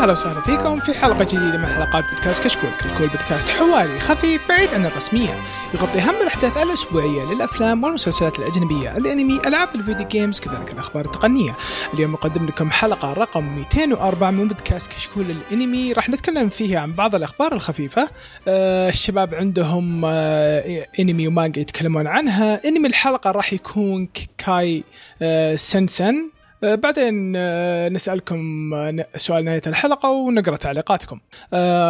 أهلا وسهلا فيكم في حلقة جديدة من حلقات بودكاست كشكول. كشكول بودكاست حواري خفيف بعيد عن الرسمية، يغطي أهم الأحداث الأسبوعية للأفلام والمسلسلات الأجنبية، الأنمي، ألعاب الفيديو جيمز، كذلك الأخبار التقنية. اليوم نقدم لكم حلقة رقم 204 من بودكاست كشكول الأنمي، راح نتكلم فيها عن بعض الأخبار الخفيفة. الشباب عندهم أنمي ومانجا يتكلمون عنها. أنمي الحلقة راح يكون كيكاي سنسن. بعدين نسألكم سؤال نهاية الحلقة ونقرأ تعليقاتكم.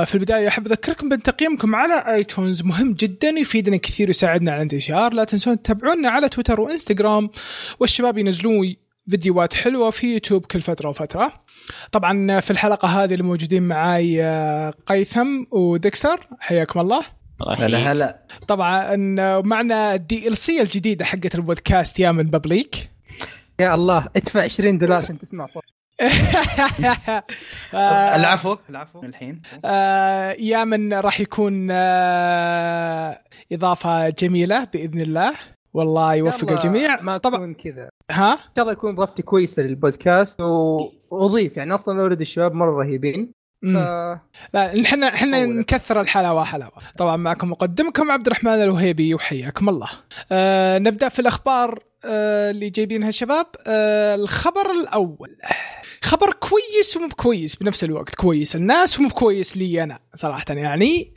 في البداية أحب أذكركم بتقييمكم على آيتونز، مهم جدا، يفيدنا كثير ويساعدنا على الانتشار. لا تنسون تتابعونا على تويتر وإنستغرام، والشباب ينزلون فيديوهات حلوة في يوتيوب كل فترة وفترة. طبعا في الحلقة هذه الموجودين معاي قيثم ودكسر، حياكم الله. هلا. طبعا معنا DLC الجديدة حقت البودكاست يا من بابليك. يا الله، ادفع $20 عشان تسمع صوت. العفو الحين. يا من راح يكون إضافة جميلة بإذن الله، والله يوفق الجميع. طبعا كذا ها ان شاء الله يكون ضفتي كويسة للبودكاست واضيف، يعني اصلا اوريدي الشباب مرة رهيبين. لا احنا نكثر الحلاوه حلاوه. طبعا معكم مقدمكم عبد الرحمن الوهيبي، وحياكم الله. نبدا في الاخبار اللي جايبينها الشباب. الخبر الاول خبر كويس ومو كويس بنفس الوقت، كويس الناس ومو كويس لي انا صراحه، يعني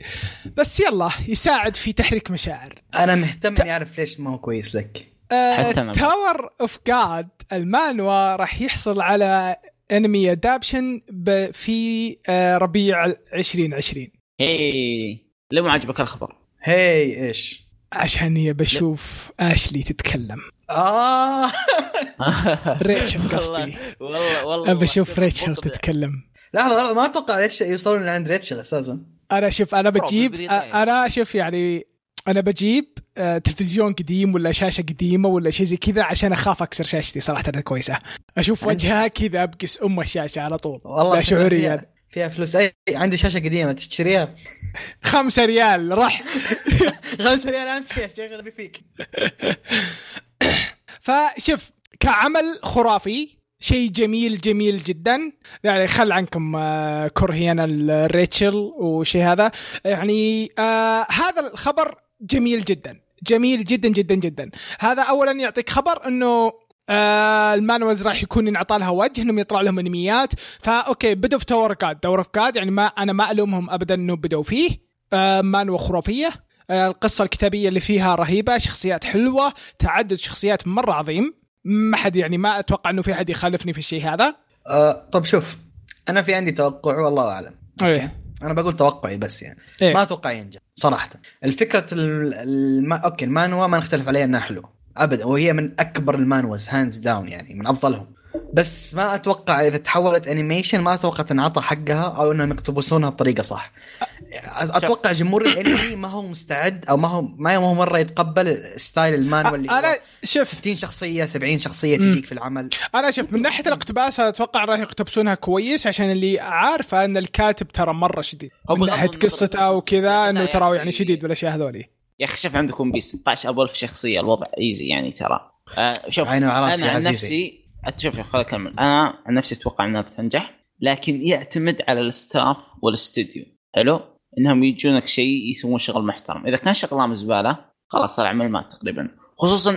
بس يلا يساعد في تحريك مشاعر. انا مهتم اني اعرف ليش ما هو كويس لك. تاور اوف جاد المانوا راح يحصل على انمي ادابشن في ربيع 2020. هي ليه ما عجبك الخبر؟ هي ايش؟ عشان هي بشوف اشلي تتكلم. ريتشل قصدي. والله بشوف ريتشل تتكلم. لا ما اتوقع ليش يوصلون لعند ريتشل اساسا. انا بجيب تلفزيون قديم ولا شاشة قديمة ولا شيء زي كذا عشان أخاف أكسر شاشتي صراحة. أنا كويسة أشوف وجهها كذا أبقس أم الشاشة على طول. والله شعوريا فيها فلوس. أي عندي شاشة قديمة تشتريها $5 راح $5 أمشي شغل فيك. فشوف كعمل خرافي، شيء جميل جميل جدا، يعني خل عنكم كرهينا الريتشل وشي هذا، يعني هذا الخبر جميل جدا جميل جدا جدا جدا. هذا أولا يعطيك خبر إنه المانوز راح يكون ينعطى لها وجه، إنهم يطلع لهم أنميات. فأوكي بدوا في تاور اوف جاد، يعني أنا ما ألومهم أبدا إنه بدوا فيه. مانوا خرافية، القصة الكتابية اللي فيها رهيبة، شخصيات حلوة، تعدد شخصيات مرة عظيم. ما حد يعني ما أتوقع إنه في حد يخالفني في الشيء هذا. طب شوف، أنا في عندي توقع والله أعلم. أنا بقول توقعي بس، يعني ما أتوقع ينجح صراحة. الفكرة أوكي المانوا ما نختلف عليها أنها حلوة أبدا، وهي من أكبر المانوز هاندز داون، يعني من أفضلهم. بس ما أتوقع إذا تحولت أنيميشن، ما أتوقع تنعطى حقها أو أنهم يقتبسونها بطريقة صح. أتوقع جمهور الأنمي ما هو مستعد أو ما هو مرة يتقبل ستايل المانوا اللي أنا شوف 60 شخصية 70 شخصية تجيك في العمل. أنا شوف من ناحية الاقتباس أتوقع راح يقتبسونها كويس، عشان اللي عارفة أن الكاتب ترى مرة شديد من ناحية قصته وكذا، أنه ترى يعني شديد بالأشياء هذولي. يخشف عندكم ب 16,000 شخصية، الوضع إيزي يعني ترى. شوف أنا عن نفسي أتشوف خلك كمل. أنا عن نفسي أتوقع أنها بتنجح، لكن يعتمد على الستاف والاستوديو. حلو إنهم يجونك شيء يسوون شغل محترم. إذا كان شغلة مزبالة خلاص العمل ما تقريبا، خصوصا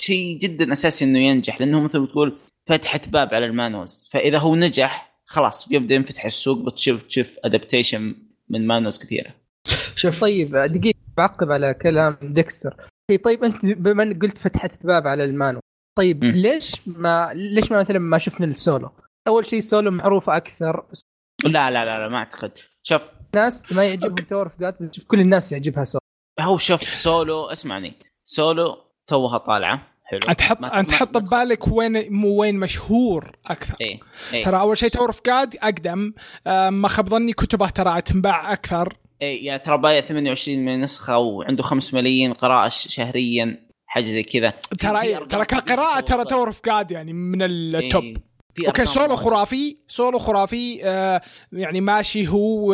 شيء جدا أساسي إنه ينجح، لأنه مثل تقول فتحت باب على المانوز. فإذا هو نجح خلاص بيبدأ ينفتح السوق، بتشوف أدابتيشن من مانوز كثيرة. شوف طيب دقيقة بعقب على كلام ديكستر. طيب أنت بما أنك قلت فتحت باب على المانو، طيب ليش ما مثلا ما شفنا السولو؟ اول شيء سولو معروفه اكثر. لا ما اعتقد. شوف ناس ما يعجبهم تاور اوف جاد، شوف كل الناس يعجبها سولو. هو شوف سولو، اسمعني، سولو توها طالعه حلو. انت حط ببالك وين مشهور اكثر. ايه. ترى اول شيء تاور اوف جاد اقدم، ما خبضني كتبه ترى تنباع اكثر. يا ترى بايع 28 من نسخه وعنده 5 ملايين قراءه شهريا حاجة زي كذا. ترى كقراءة ترى تاور اوف جاد يعني من التوب. وكان سولو خرافي يعني ماشي، هو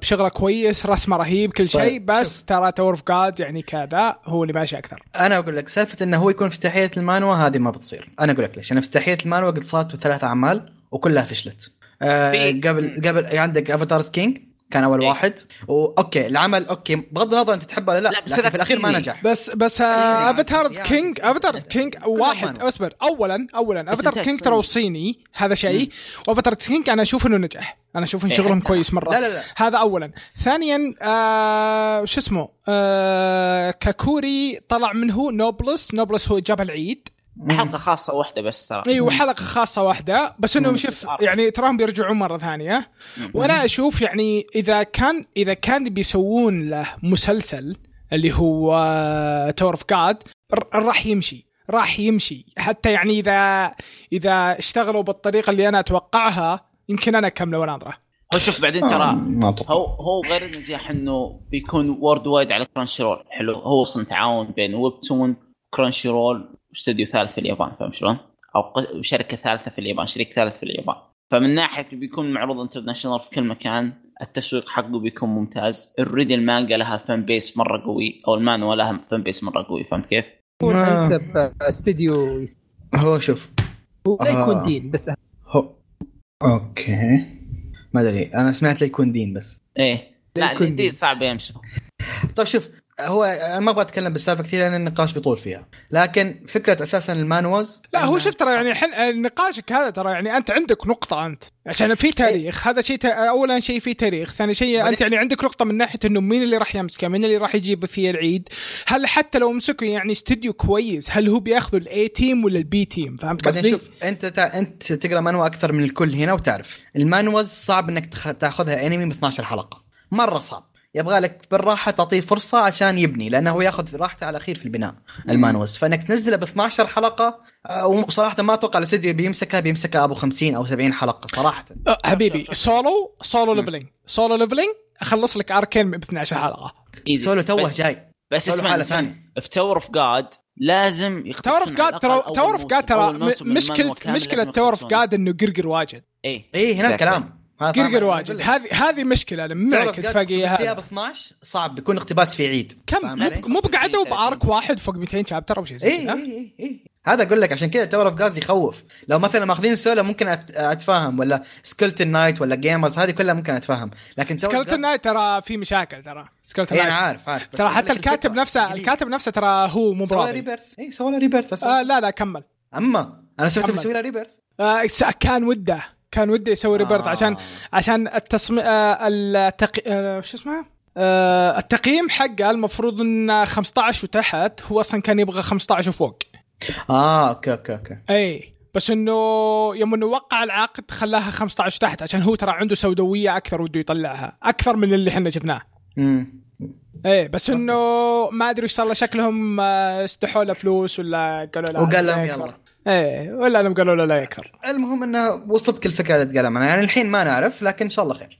بشغله كويس، رسمه رهيب، كل شيء. بس ترى تاور اوف جاد يعني كذا هو اللي ماشي اكثر. انا اقول لك سالفه انه هو يكون في تحيه المانوا هذه ما بتصير. انا اقول لك ليش. انا في تحيه المانوا قد صارت 3 اعمال وكلها فشلت. قبل عندك افاتارز كينج كان اول واحد. اوكي العمل اوكي بغض النظر انت تحبه ولا لا، لكن في الاخير ما نجح. بس افاتارز كينج واحد اصبر، اولا افاتارز كينج ترى صيني هذا شيء، وافاتارز كينج انا اشوف انه نجح، انا اشوف ان شغلهم كويس مره. لا. هذا اولا. ثانيا شو اسمه كاكوري طلع منه نوبلس هو جاب العيد حلقة خاصة واحدة بس ترى. ايوه حلقة خاصة واحدة بس، انه شوف يعني تراهم بيرجعوا مرة ثانية. وانا اشوف يعني اذا كان بيسوون له مسلسل اللي هو تاور اوف جاد راح يمشي حتى، يعني اذا اشتغلوا بالطريقة اللي انا اتوقعها يمكن انا اكمله وناظره. شوف بعدين ترى هو غير نجاح انه بيكون وورد وايد على كرانشيرول. حلو، هو صنع تعاون بين ويبتون كرانشيرول استوديو ثالث في اليابان، فاهم شلون؟ أو شركة ثالثة في اليابان، شريك ثالث في اليابان. فمن ناحية بيكون معروض انترناشنال في كل مكان، التسويق حقه بيكون ممتاز. الريد المانجا لها فان بيس مرة قوي، أو المانوا لها فان بيس مرة قوي، فهمت كيف؟ هو أنسب استوديو هو شوف هو لا يكون دين بس هو أوكي ما أدري، أنا سمعت لا يكون دين بس إيه لا دين صعب يمشي. طب شوف هو أنا ما أبغى أتكلم بالسالفة كثير لأن النقاش بيطول فيها، لكن فكرة أساساً المانوز لا هو شفت ترى يعني نقاشك هذا ترى يعني أنت عندك نقطة، أنت عشان في تاريخ هذا شيء أولاً شيء في تاريخ، ثاني شيء أنت يعني عندك نقطة من ناحية إنه مين اللي راح يمسكه، مين اللي راح يجيب فيه العيد. هل حتى لو مسكوا يعني استوديو كويس هل هو بيأخذوا الأي تيم ولا البي تيم، فهمت قصدي؟ شوف أنت تقرأ مانوا أكثر من الكل هنا وتعرف المانوز صعب إنك تأخذها أنمي من 12 حلقة، مرة صعب، يبغى لك بالراحه تعطيه فرصه عشان يبني، لانه هو ياخذ راحته على خير في البناء المانوس. فانك تنزله ب 12 حلقه وصراحه ما اتوقع الاستوديو بيمسكها ابو 50 او 70 حلقه صراحه. حبيبي سولو ليفلينج اخلص لك اركين ب 12 حلقه. سولو توه جاي بس اسمع ثاني في تاور اوف جاد لازم تاور اوف جاد مشكله تاور اوف جاد انه قرقر واجد. اي هنا الكلام قرقر واجد، هذه مشكله معك تفاجئها. سياب 12 صعب بيكون اقتباس في عيد كم مو بقعده وبارك واحد فوق 200 شابتر او شيء زي كذا. اي هذا اقول لك عشان كذا تاور اوف جادز يخوف. لو مثلا ماخذين سوله ممكن اتفهم، ولا سكلتن نايت ولا جيمرز هذه كلها ممكن اتفهم، لكن سكلتن نايت ترى في مشاكل ترى. سكلتن نايت انا عارف ترى حتى الكاتب نفسه ترى هو مو براضي. سوى ريبيرث لا كمل. انا سويت بسوي له ريبيرث، كان وده يسوي ريبيرث عشان التقييم حقه المفروض ان 15 وتحت، هو اصلا كان يبغى 15 وفوق. اوكي اي بس انه يوم انه وقع العقد خلاها 15 تحت عشان هو ترى عنده سوداويه اكثر وده يطلعها اكثر من اللي احنا شفناه. ايه بس انه ما ادري ايش صار له، شكلهم استحوا له فلوس ولا قالوا له وقال لهم يلا ايه ولا انا قالوا لا يكر. المهم انه وصلت كل فكره اللي تقال عنها، يعني الحين ما نعرف لكن ان شاء الله خير.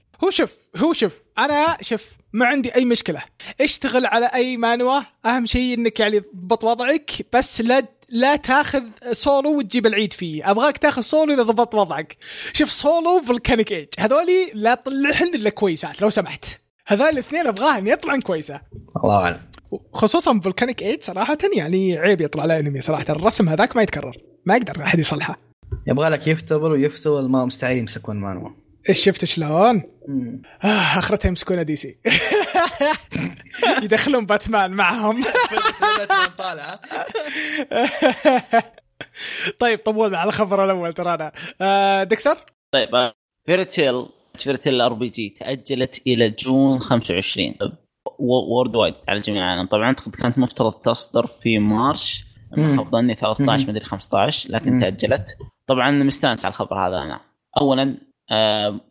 هو شوف انا شوف ما عندي اي مشكله، اشتغل على اي مانوا، اهم شيء انك يعني تضبط وضعك، بس لا تاخذ سولو وتجيب العيد فيه. ابغاك تاخذ سولو اذا ضبط وضعك. شوف سولو فولكانيك ايج هذولي لا طلعهم الا كويسات لو سمحت، هذول الاثنين ابغاهم يطلعن كويسه الله اعلم، خصوصا فولكانيك ايج صراحه يعني عيب يطلع له انمي صراحه. الرسم هذاك ما يتكرر، ما يقدر أحد يصلحه، يبغى لك يفتبر ويفتول ما مستعيل يمسكون مانوا. ايش شفت شلون اخرتها يمسكون دي سي يدخلون باتمان معهم طالعه. طيب طولنا على الخبر الاول ترانا دكسر. طيب فيرتيل ار بي جي تاجلت الى جون 25 وورد وايد على جميع العالم. طبعا كانت مفترض تصدر في مارش ظني 13 مدري 15 لكن تأجلت. طبعا مستانس على الخبر هذا انا. اولا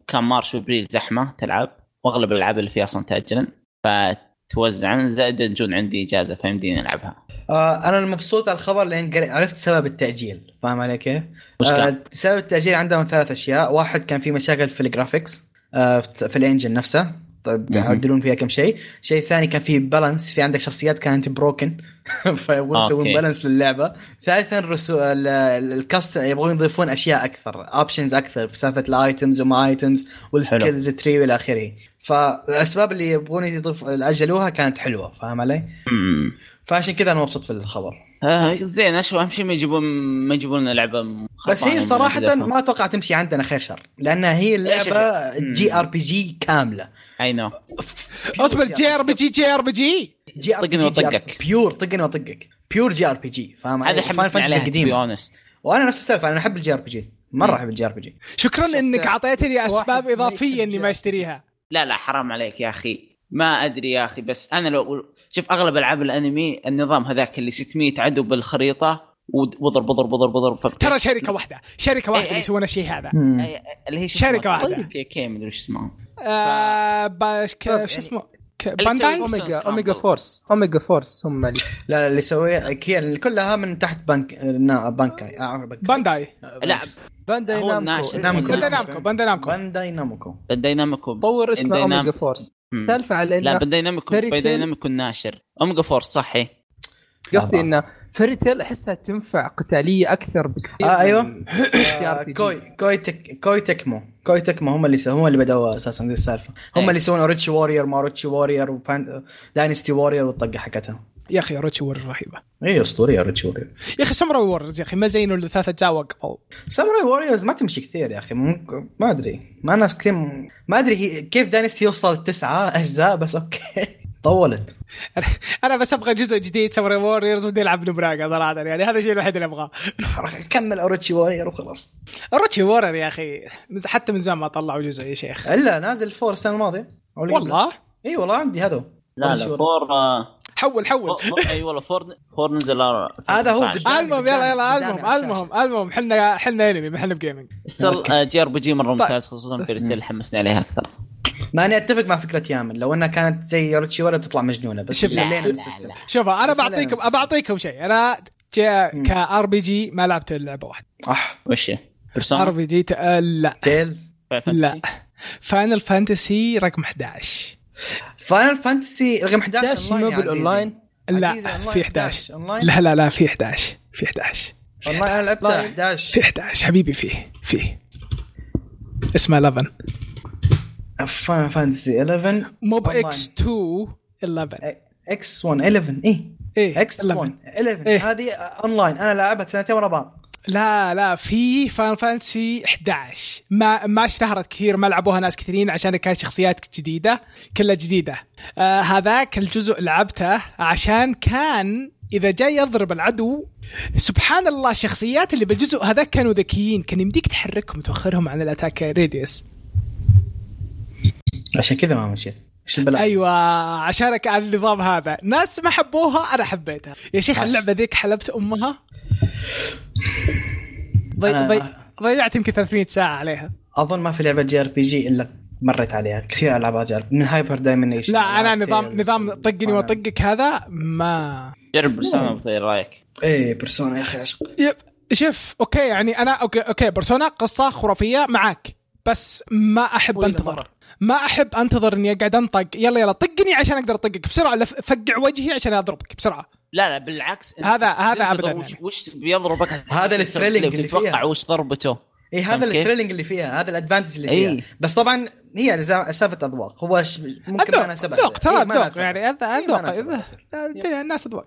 كان مارش وابريل زحمه تلعب واغلب الالعاب اللي فيها اصلا تأجلن فتوزعن، زائد جون عندي اجازه فيمديني العبها. انا المبسوط على الخبر لان عرفت سبب التأجيل، فاهم علي كيف؟ سبب التأجيل عندهم 3 اشياء. واحد كان في مشاكل في الجرافيكس في الانجن نفسه، طيب يعدلون فيها كم شيء ثاني كان في بالانس، في عندك شخصيات كانت بروكن فيبغون يسوون بالانس للعبة. ثالثا الكاست يبغون يضيفون اشياء اكثر، اوبشنز اكثر في سالفه الايتمز وما ايتمز والسكيلز تري والى اخره. فالأسباب اللي يبغون يضيفوا الأجلوها كانت حلوة، فاهم علي؟ فعشان كذا أنا مبسوط في الخبر. زين أشوف أهم شيء ما يجيبون لعبة. بس هي صراحة ما أتوقع تمشي عندنا خير شر، لأنها هي اللعبة جي آر بي جي كاملة. أي نو. أصبر جي آر بي جي. طقني وطقك. بيور جي آر بي جي، فاهم علي؟ هذا حمسني عليها قديم. وأنا نفس السالفة، أنا أحب الجي آر بي جي مرة، أحب الجي آر بي جي. شكرا إنك عطيتني أسباب إضافية إني ما أشتريها. لا حرام عليك يا أخي، ما أدري يا أخي، بس أنا لو شوف أغلب ألعاب الأنمي النظام هذاك اللي 600 عدو بالخريطة وضرب ضرب ضرب ضرب، ترى شركة واحدة اللي يسوون الشيء هذا، اللي هي شركة واحدة كامل. وش اسمه؟ باش شو اسمه؟ بانداي. أوميجا فورس هم اللي لا اللي سوي كلها من تحت بانداي. لا بانداي نامكو طور اسمه أوميجا فورس. سالفة على لا بانداي نامكو الناشر أوميجا فورس، صحيح. قصدي إنه فريتيل أحسها تنفع قتالية أكثر بكثير. أيوة. كوي تكمو هم اللي بدأوا أساساً دي السالفة، هم اللي يسوون أوريتش وارير ما أوريتش وارير وداينستي وارير والطقة حقتها. يا أخي أوريتش وارير رهيبة. إيه أسطورية أوريتش وارير. يا أخي ساموراي واريرز يا أخي ما زينوا الثلاثة جاوق أو. ساموراي واريرز ما تمشي كثير يا أخي، ما أدري ما ناس كثير ما أدري كيف داينستي يوصل 9 أجزاء بس. أوكي طولت. أنا بس أبغى جزء جديد ساموراي واريرز ودي ألعب نبراقة صراحة، يعني هذا الشيء الوحيد اللي أبغاه. كمل أوريتشي وارير وخلاص. أوريتشي وارير يا أخي حتى من زمان ما طلعوا جزء يا شيخ. إلا نازل فور السنة الماضية والله. إيه والله عندي هذا. لا فور حول أي والله فور نزل هذا هو. المهم حلنا أنمي محل بجيمينج. استل جي آر بي جي مرة ممتاز، خصوصا فيرتيل حمسني عليها أكثر. ما أنا أتفق مع فكرة يامن، لو أنها كانت زي أوريتشي وارير بتطلع مجنونة. بس شوف أنا بعطيكم شيء، أنا كأر بي جي ما لعبت اللعبة واحدة. وش ار بي جي؟ لا تيلز، لا فاينل فانتسي رقم 11. فاينل فانتسي رقم 11 اونلاين؟ لا في 11. لا في 11 والله انا لعبت 11 في 11 حبيبي. فيه اسمه 11 فاينل فانتسي 11 موب اكس 2 11 اكس 1 11 ايه اكس 1 11. هذه اونلاين انا لعبها 2 ورا بعض. لا في فاينل فانتسي 11 ما اشتهرت كثير، ما لعبوها ناس كثيرين عشان كانت شخصيات جديدة كلها جديدة. هذاك الجزء لعبته عشان كان إذا جاي يضرب العدو سبحان الله الشخصيات اللي بالجزء هذاك كانوا ذكيين، كان يمديك تحركهم وتوخرهم عن الأتاك ريديوس، عشان كذا ما مشيت. أيوة عشانك على النظام هذا ناس ما حبوها، أنا حبيتها يا شيخ. اللعبة ذيك حلبت أمها، ضيعت يمكن 300 ساعة عليها. أظن ما في لعبة جي ار بي جي إلا مرت عليها كثير، ألعاب جي ار من هايبر دايمنيشن. لا أنا نظام طقني وطقك هذا ما جرب برسونا بطير رأيك. إيه برسونا يا أخي عشق. شوف أوكي يعني أنا أوكي برسونا قصة خرافية معك، بس ما أحب أنتظر إني أقعد أنطق يلا طقني عشان أقدر أطقك بسرعة، فقع وجهي عشان أضربك بسرعة. لا بالعكس هذا ابدا وش بيضربك هذا الثريلينج اللي فيها، وش ضربته ايه هذا الثريلينج اللي فيها، هذا الادفانتج اللي فيها. بس طبعا هي سالفة اذواق، هو ممكن انا سبت ذوق يعني اذواق الناس اذواق.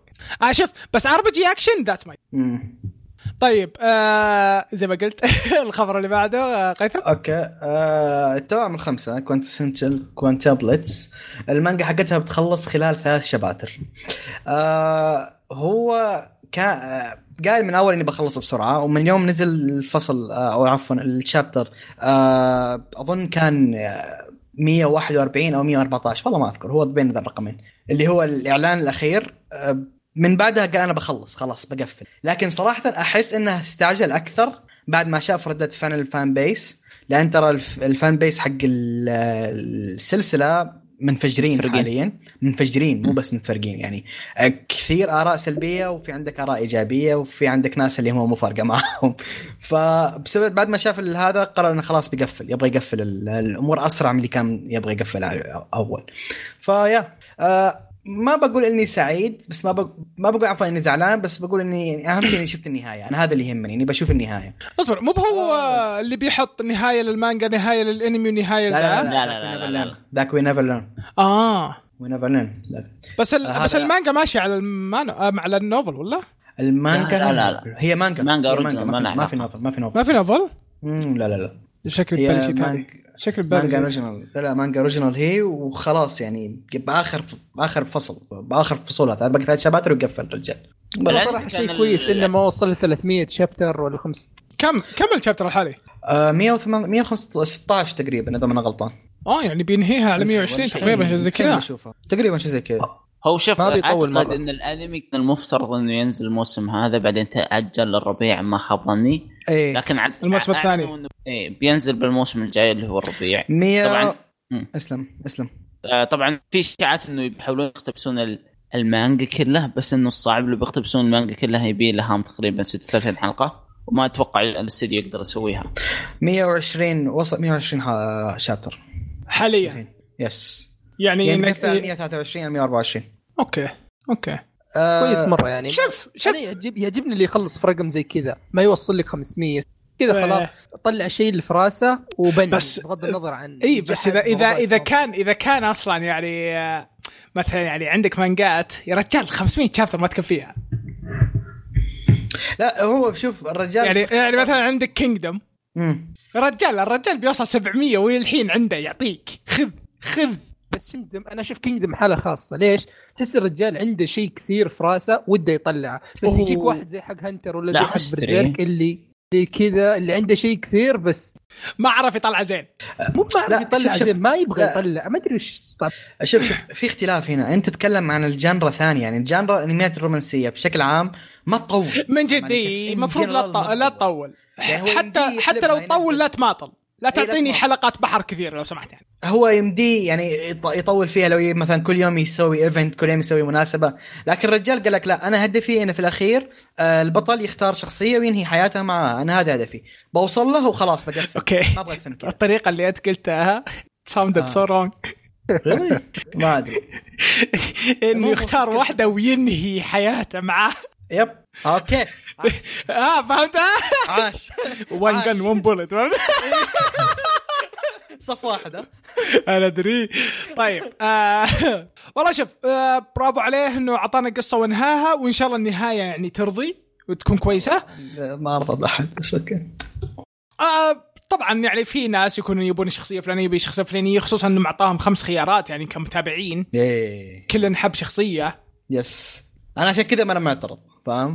شوف بس ار بي جي اكشن ذات ماي. طيب زي ما قلت الخبر اللي بعده قيثم. اوكي التوأم من 5 كوينتسنشل كوينتبلتس المانجا حقتها بتخلص خلال 3 شباتر. هو قال من اول اني بخلص بسرعه، ومن يوم نزل الفصل او عفوا الشابتر اظن كان 141 او 114 والله ما اذكر، هو بين ذا الرقمين اللي هو الاعلان الاخير. من بعدها قال أنا بخلص خلاص بقفل، لكن صراحة أحس إنه استعجل أكثر بعد ما شاف ردة فعل الفان بيس، لأن ترى الفان بيس حق السلسلة منفجرين حاليا، منفجرين مو بس متفرقين، يعني كثير آراء سلبية وفي عندك آراء إيجابية وفي عندك ناس اللي هم مفارقة معهم. فبسبب بعد ما شاف هذا قرر إنه خلاص بيقفل، يبغى يقفل الأمور أسرع من اللي كان يبغى يقفل أول. فيا ما بقول اني سعيد بس ما بقول عفوا اني زعلان، بس بقول اني اهم شيء اني شفت النهايه. انا هذا اللي يهمني، اني بشوف النهايه. اصبر، مو هو اللي بيحط نهايه للمانجا نهايه للانمي ونهايه لا ذاك وي نيفر ليرن. بس بس المانجا ماشي على على النوفل ولا المانجا؟ لا هي مانجا ما في نوفل. لا شكل بلشي ثاني، شكل مانجا اوريجينال. لا مانجا اوريجينال هي، وخلاص يعني باخر فصل، باخر فصولها باقي 3 شابتر وقفل الرجال. بصراحه شيء كويس انه ما وصل 300 شابتر ولا 5. كم الشابتر الحالي؟ 116 تقريبا اذا ما غلطان. يعني بينهيها على 120 تقريبا، شيء زي كذا تقريبا، شيء زي كذا. هو شوف، اعتقد ان الانمي المفترض انه ينزل الموسم هذا، بعدين تاجل للربيع ما خبرني. لكن الموسم الثاني بينزل بالموسم الجاي اللي هو الربيع. طبعا اسلم طبعا في اشاعات انه بيحاولون يقتبسون المانجا كلها، بس انه الصعب. اللي بيقتبسون المانجا كلها يبي لها تقريبا 36 حلقه، وما اتوقع الاستديو يقدر يسويها. 120 شابتر حاليا. يس يعني 123 او 124. اوكي كويس مره. يعني شوف يعجبني اللي يخلص في رقم زي كذا، ما يوصل لك 500 كذا. خلاص طلع شيء اللي في راسه وبني، بغض النظر عن بس اذا كان اصلا يعني مثلا يعني عندك مانجات يا رجال 500 شابتر ما تكفيها. لا هو شوف الرجال يعني مثلا عندك كينجدم، الرجال بيوصل 700 والحين عنده يعطيك خذ. بس كينجدم انا اشوف كينجدم حاله خاصه. ليش؟ تحس الرجال عنده شيء كثير في راسه وده يطلعه، بس يجيك واحد زي حق هنتر ولا زي حق برزيرك اللي كذا، اللي عنده شيء كثير بس ما عرف يطلع زين. مو ما عرف يطلع زين، ما يبغى يطلع، ما ادري ايش صار. شوف في اختلاف هنا. انت تتكلم عن الجانرا ثانيه، يعني الجانرا الانميات الرومانسيه بشكل عام ما تطول من جدي. المفروض لا تطول، يعني حتى لو طول لا تماطل، لا تعطيني حلقات بحر كثير لو سمحت. يعني هو يمدي يعني يطول فيها لو مثلا كل يوم يسوي ايفنت، كل يوم يسوي مناسبة. لكن الرجال قال لك لا، انا هدفي انا في الاخير البطل يختار شخصية وينهي حياتها معها. انا هذا هدفي، بوصل له وخلاص بقفل. ما ابغى اكثر. الطريقة اللي انت قلتها sounded so wrong. ما ادري انه يختار واحدة وينهي حياته معها. يب اوكي. فهمت. عاش. وان جن وان بولت. صف واحدة. انا ادري. طيب والله شوف، برافو عليه انه اعطانا قصة وانهاها، وان شاء الله النهاية يعني ترضي وتكون كويسة. ما رضى احد بس اوكي. طبعا يعني في ناس يكونوا يبون شخصية فلانية، يبي شخصية فلانية، خصوصا انه معطاهم 5 خيارات يعني كمتابعين. كلنا نحب شخصية. يس. انا عشان كذا ما انا معترض، فاهم؟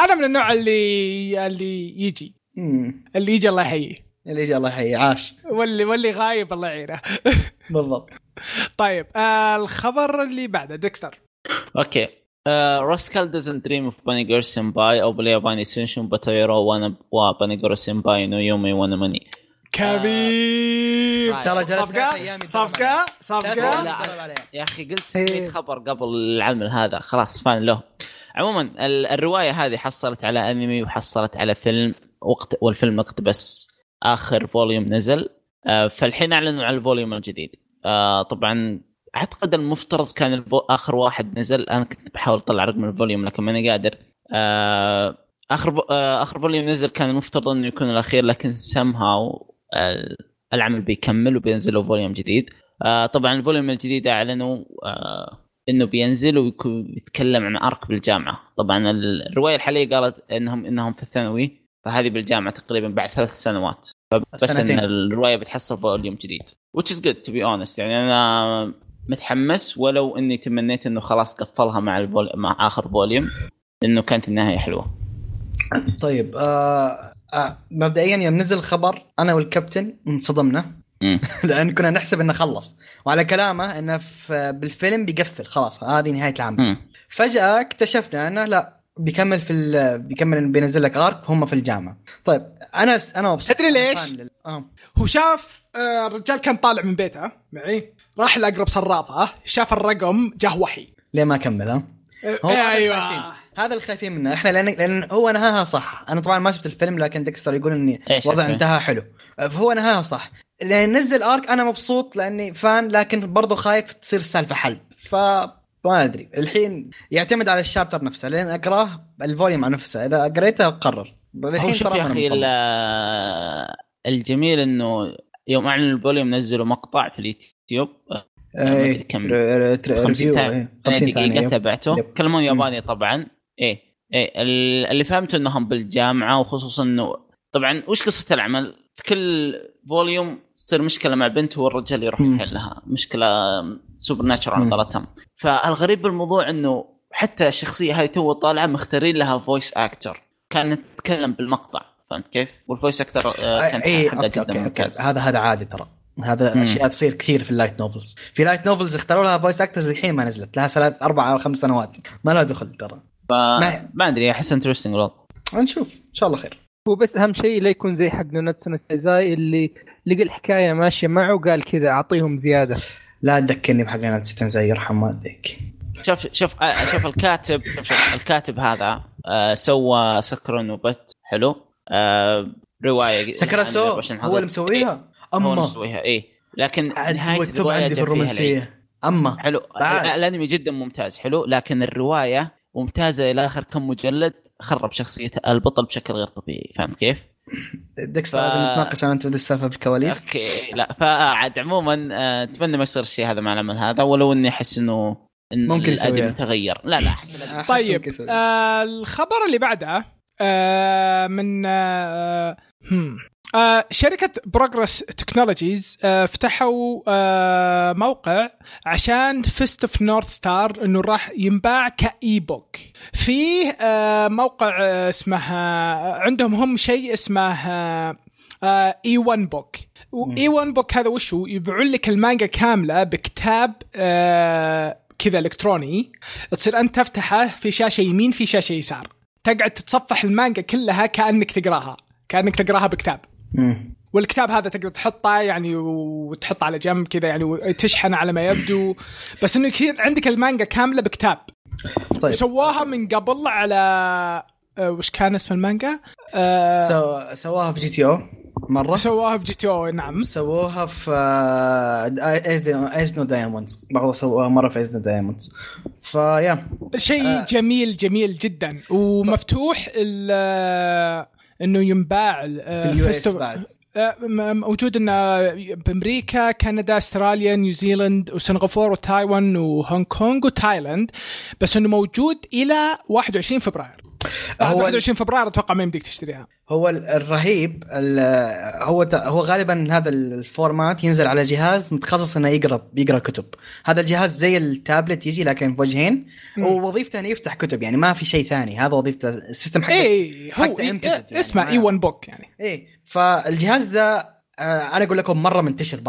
انا من النوع اللي يجي اللي يجي الله يحييه، اللي يجي الله يحييه. عاش. واللي غايب الله يعينه. بالضبط. طيب الخبر اللي بعده ديكستر. اوكي. راسكال doesn't dream of Banigoro Senpai او بالياباني سينشون باتايرو وانا وبانيغورو سينباي نو يومي وانا ماني كبير. صفقة يا أخي، قلت خبر قبل العمل هذا خلاص فان له. عموما الرواية هذه حصلت على أنمي وحصلت على فيلم، والفيلم اقتبس آخر فوليوم نزل. فالحين أعلنوا على الفوليوم الجديد. طبعا أعتقد المفترض كان آخر واحد نزل، أنا كنت بحاول أطلع رقم الفوليوم لكن ماني قادر. آخر فوليوم نزل كان المفترض أنه يكون الأخير، لكن somehow العمل بيكمل وبينزلوا فوليوم جديد. طبعا الفوليوم الجديد أعلنوا إنه بينزل ويتكلم عن أرك بالجامعة. طبعا الرواية الحالية قالت إنهم في الثانوي، فهذه بالجامعة تقريبا بعد 3 سنوات. بس إن الرواية بتحصل فوليوم جديد which is good to be honest. يعني أنا متحمس، ولو إني تمنيت إنه خلاص قفلها مع آخر فوليوم، إنه كانت النهاية حلوة. طيب مبدئيا يوم نزل الخبر انا والكابتن انصدمنا. لان كنا نحسب انه خلص، وعلى كلامه انه بالفيلم بيقفل خلاص، هذه نهايه العمل. فجاه اكتشفنا انه لا، بيكمل بينزل لك ارك هم في الجامعه. طيب انا تدري ليش هو شاف الرجال كان طالع من بيته معي، راح لاقرب صراطه، شاف الرقم جاه وحي. ليه ما كملها؟ ايوه هذا الخفي منه احنا، لان هو نهاها صح. انا طبعا ما شفت الفيلم، لكن ديكستر يقول اني وضع انتهى حلو، فهو نهاها صح. لان نزل ارك انا مبسوط لاني فان، لكن برضو خايف تصير السالفه حل. ف ما أدري الحين يعتمد على الشابتر نفسه لين أقراه الفوليوم على نفسه إذا قريته أقرر. هو شوف يا أخي الجميل إنه يوم أعلن الفوليوم نزلوا مقطع في اليوتيوب خمسين دقيقة تابعته كلمة ياباني طبعا. اللي فهمته إنهم بالجامعة وخصوصا إنه طبعا وش قصة العمل في كل فوليوم تصير مشكلة مع بنت والرجال يروح يحلها مشكلة سوبر ناتشر على قولتهم. فالغريب بالموضوع إنه حتى الشخصية هاي تو طالعة مختارين لها فويس أكتر كانت تتكلم بالمقطع فهمت كيف والفويس أكتر كانت حدا جدا ممتاز. هذا عادي ترى هذا أشياء تصير كثير في اللايت نوفلز. في لايت نوفلز اختاروا لها فويس أكترز الحين ما نزلت لها 3-4 أو 5 سنوات ما لها دخل ترى ما أدري أحس انترستينج والله نشوف إن شاء الله خير. وبس أهم شيء لا يكون زي حق نوناتسو نو تايزاي اللي لقى الحكاية ماشية معه وقال كذا أعطيهم زيادة. لا تذكرني بحق نوناتسو تايزاي يرحم والديك. شوف الكاتب هذا سوى سكرن وبت حلو رواية سكرسو هو اللي مسويها لكن نهاية الرواية الرومانسية أما حلو الأنمي جدا ممتاز حلو لكن الرواية ممتازة إلى آخر كم مجلد خرب شخصية البطل بشكل غير طبيعي فهم كيف؟ ديكستر لازم نتناقش أنت في السالفة بالكواليس. لا فعاد عموما أتمنى ما يصير الشيء هذا مع العمل هذا ولو إني أحس إنه إن ممكن الأدب تغير لا أحس طيب الخبر اللي بعده من شركة Progress Technologies فتحوا موقع عشان Fist of North Star انه راح ينباع كاي بوك في موقع اسمها عندهم هم شيء اسمها E1 بوك. E1 بوك هذا وش هو يبيعون لك المانجا كاملة بكتاب كذا الكتروني تصير انت تفتحه في شاشة يمين في شاشة يسار تقعد تتصفح المانجا كلها كأنك تقراها بكتاب والكتاب هذا تقدر تحطه يعني وتحطه على جنب كذا يعني وتشحن على ما يبدو بس انه كثير عندك المانجا كامله بكتاب. طيب سواها من قبل على وش كان اسم المانجا سواها في GTA مره سواها في GTA نعم سواها في Ace No Diamonds بعض سواها مره في Ace No Diamonds فيا شيء جميل جميل جدا ومفتوح انه ينباع بعد موجود انه بامريكا كندا استراليا نيوزيلند وسنغافورة وتايوان وهونغ كونغ وتايلاند بس انه موجود الى 21 فبراير 21 فبراير اتوقع ما يمديك تشتريها. هو الرهيب هو غالبا هذا الفورمات ينزل على جهاز متخصص انه يقرا كتب. هذا الجهاز زي التابلت يجي لكن بوجهين ووظيفته انه يفتح كتب يعني ما في شيء ثاني هذا وظيفته السيستم حقه حتى اسمه اي 1 بوك يعني فالجهاز ذا انا اقول لكم مره منتشر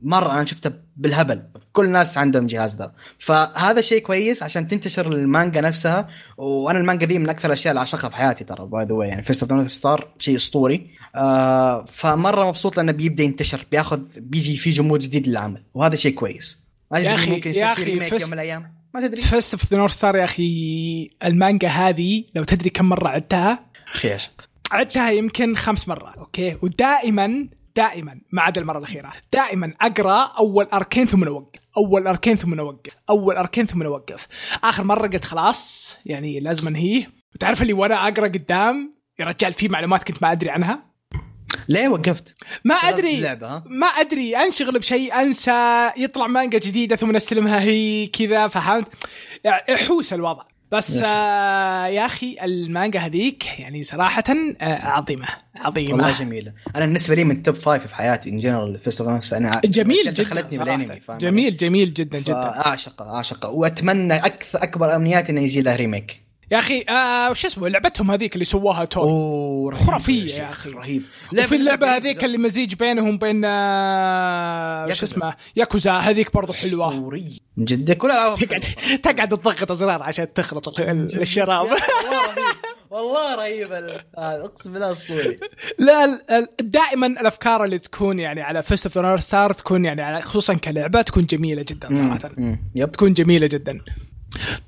مره انا شفته بالهبل كل الناس عندهم جهاز ذا فهذا شيء كويس عشان تنتشر المانجا نفسها. وانا المانجا دي من اكثر الاشياء اللي اعشقها في حياتي ترى باي ذا واي يعني فيست اوف نورث ستار شيء اسطوري فمره مبسوط لانه بيبدا ينتشر بيجي في جمهور جديد للعمل وهذا شيء كويس. هذا ممكن يصير في ريميك يوم من الايام ما تدري. فيست اوف نورث ستار يا اخي المانجا هذه لو تدري كم مره عدتها اخي عدتها يمكن 5 مرات اوكي ودائما ما عدا المرة الأخيرة دائما أقرأ أول أركين ثم نوقف آخر مرة قلت خلاص يعني لازم أنهيه. وتعرف اللي وأنا أقرأ قدام يرجع فيه معلومات كنت ما أدري عنها ليه وقفت ما أدري أنشغل بشيء أنسى يطلع مانجا جديدة ثم نستلمها هي كذا فهمت يعني حوس الوضع بس يا أخي المانجا هذيك يعني صراحة عظيمة والله جميلة. أنا بالنسبة لي من توب 5 في حياتي إن جنرال فيست أوف نورث أنا جميل دخلتني بالأنمي جميل جدا أعشقه وأتمنى أكبر أمنياتي إنه يجي له ريميك يا أخي وش اسمه لعبتهم هذيك اللي سواها تور خرافية يا أخي رهيب. وفي اللعبة هذيك اللي مزيج بينهم بين وش اسمه ياكوزا هذيك برضو حلوة من جدك كلها تقعد تضغط أزرار عشان تخلط الشراب والله رهيب اقسم بالله اسطوري. لا دائما الافكار اللي تكون يعني على فيست اوف نورث ستار تكون يعني خصوصا كلعبه تكون جميله جدا صراحه تكون جميله جدا.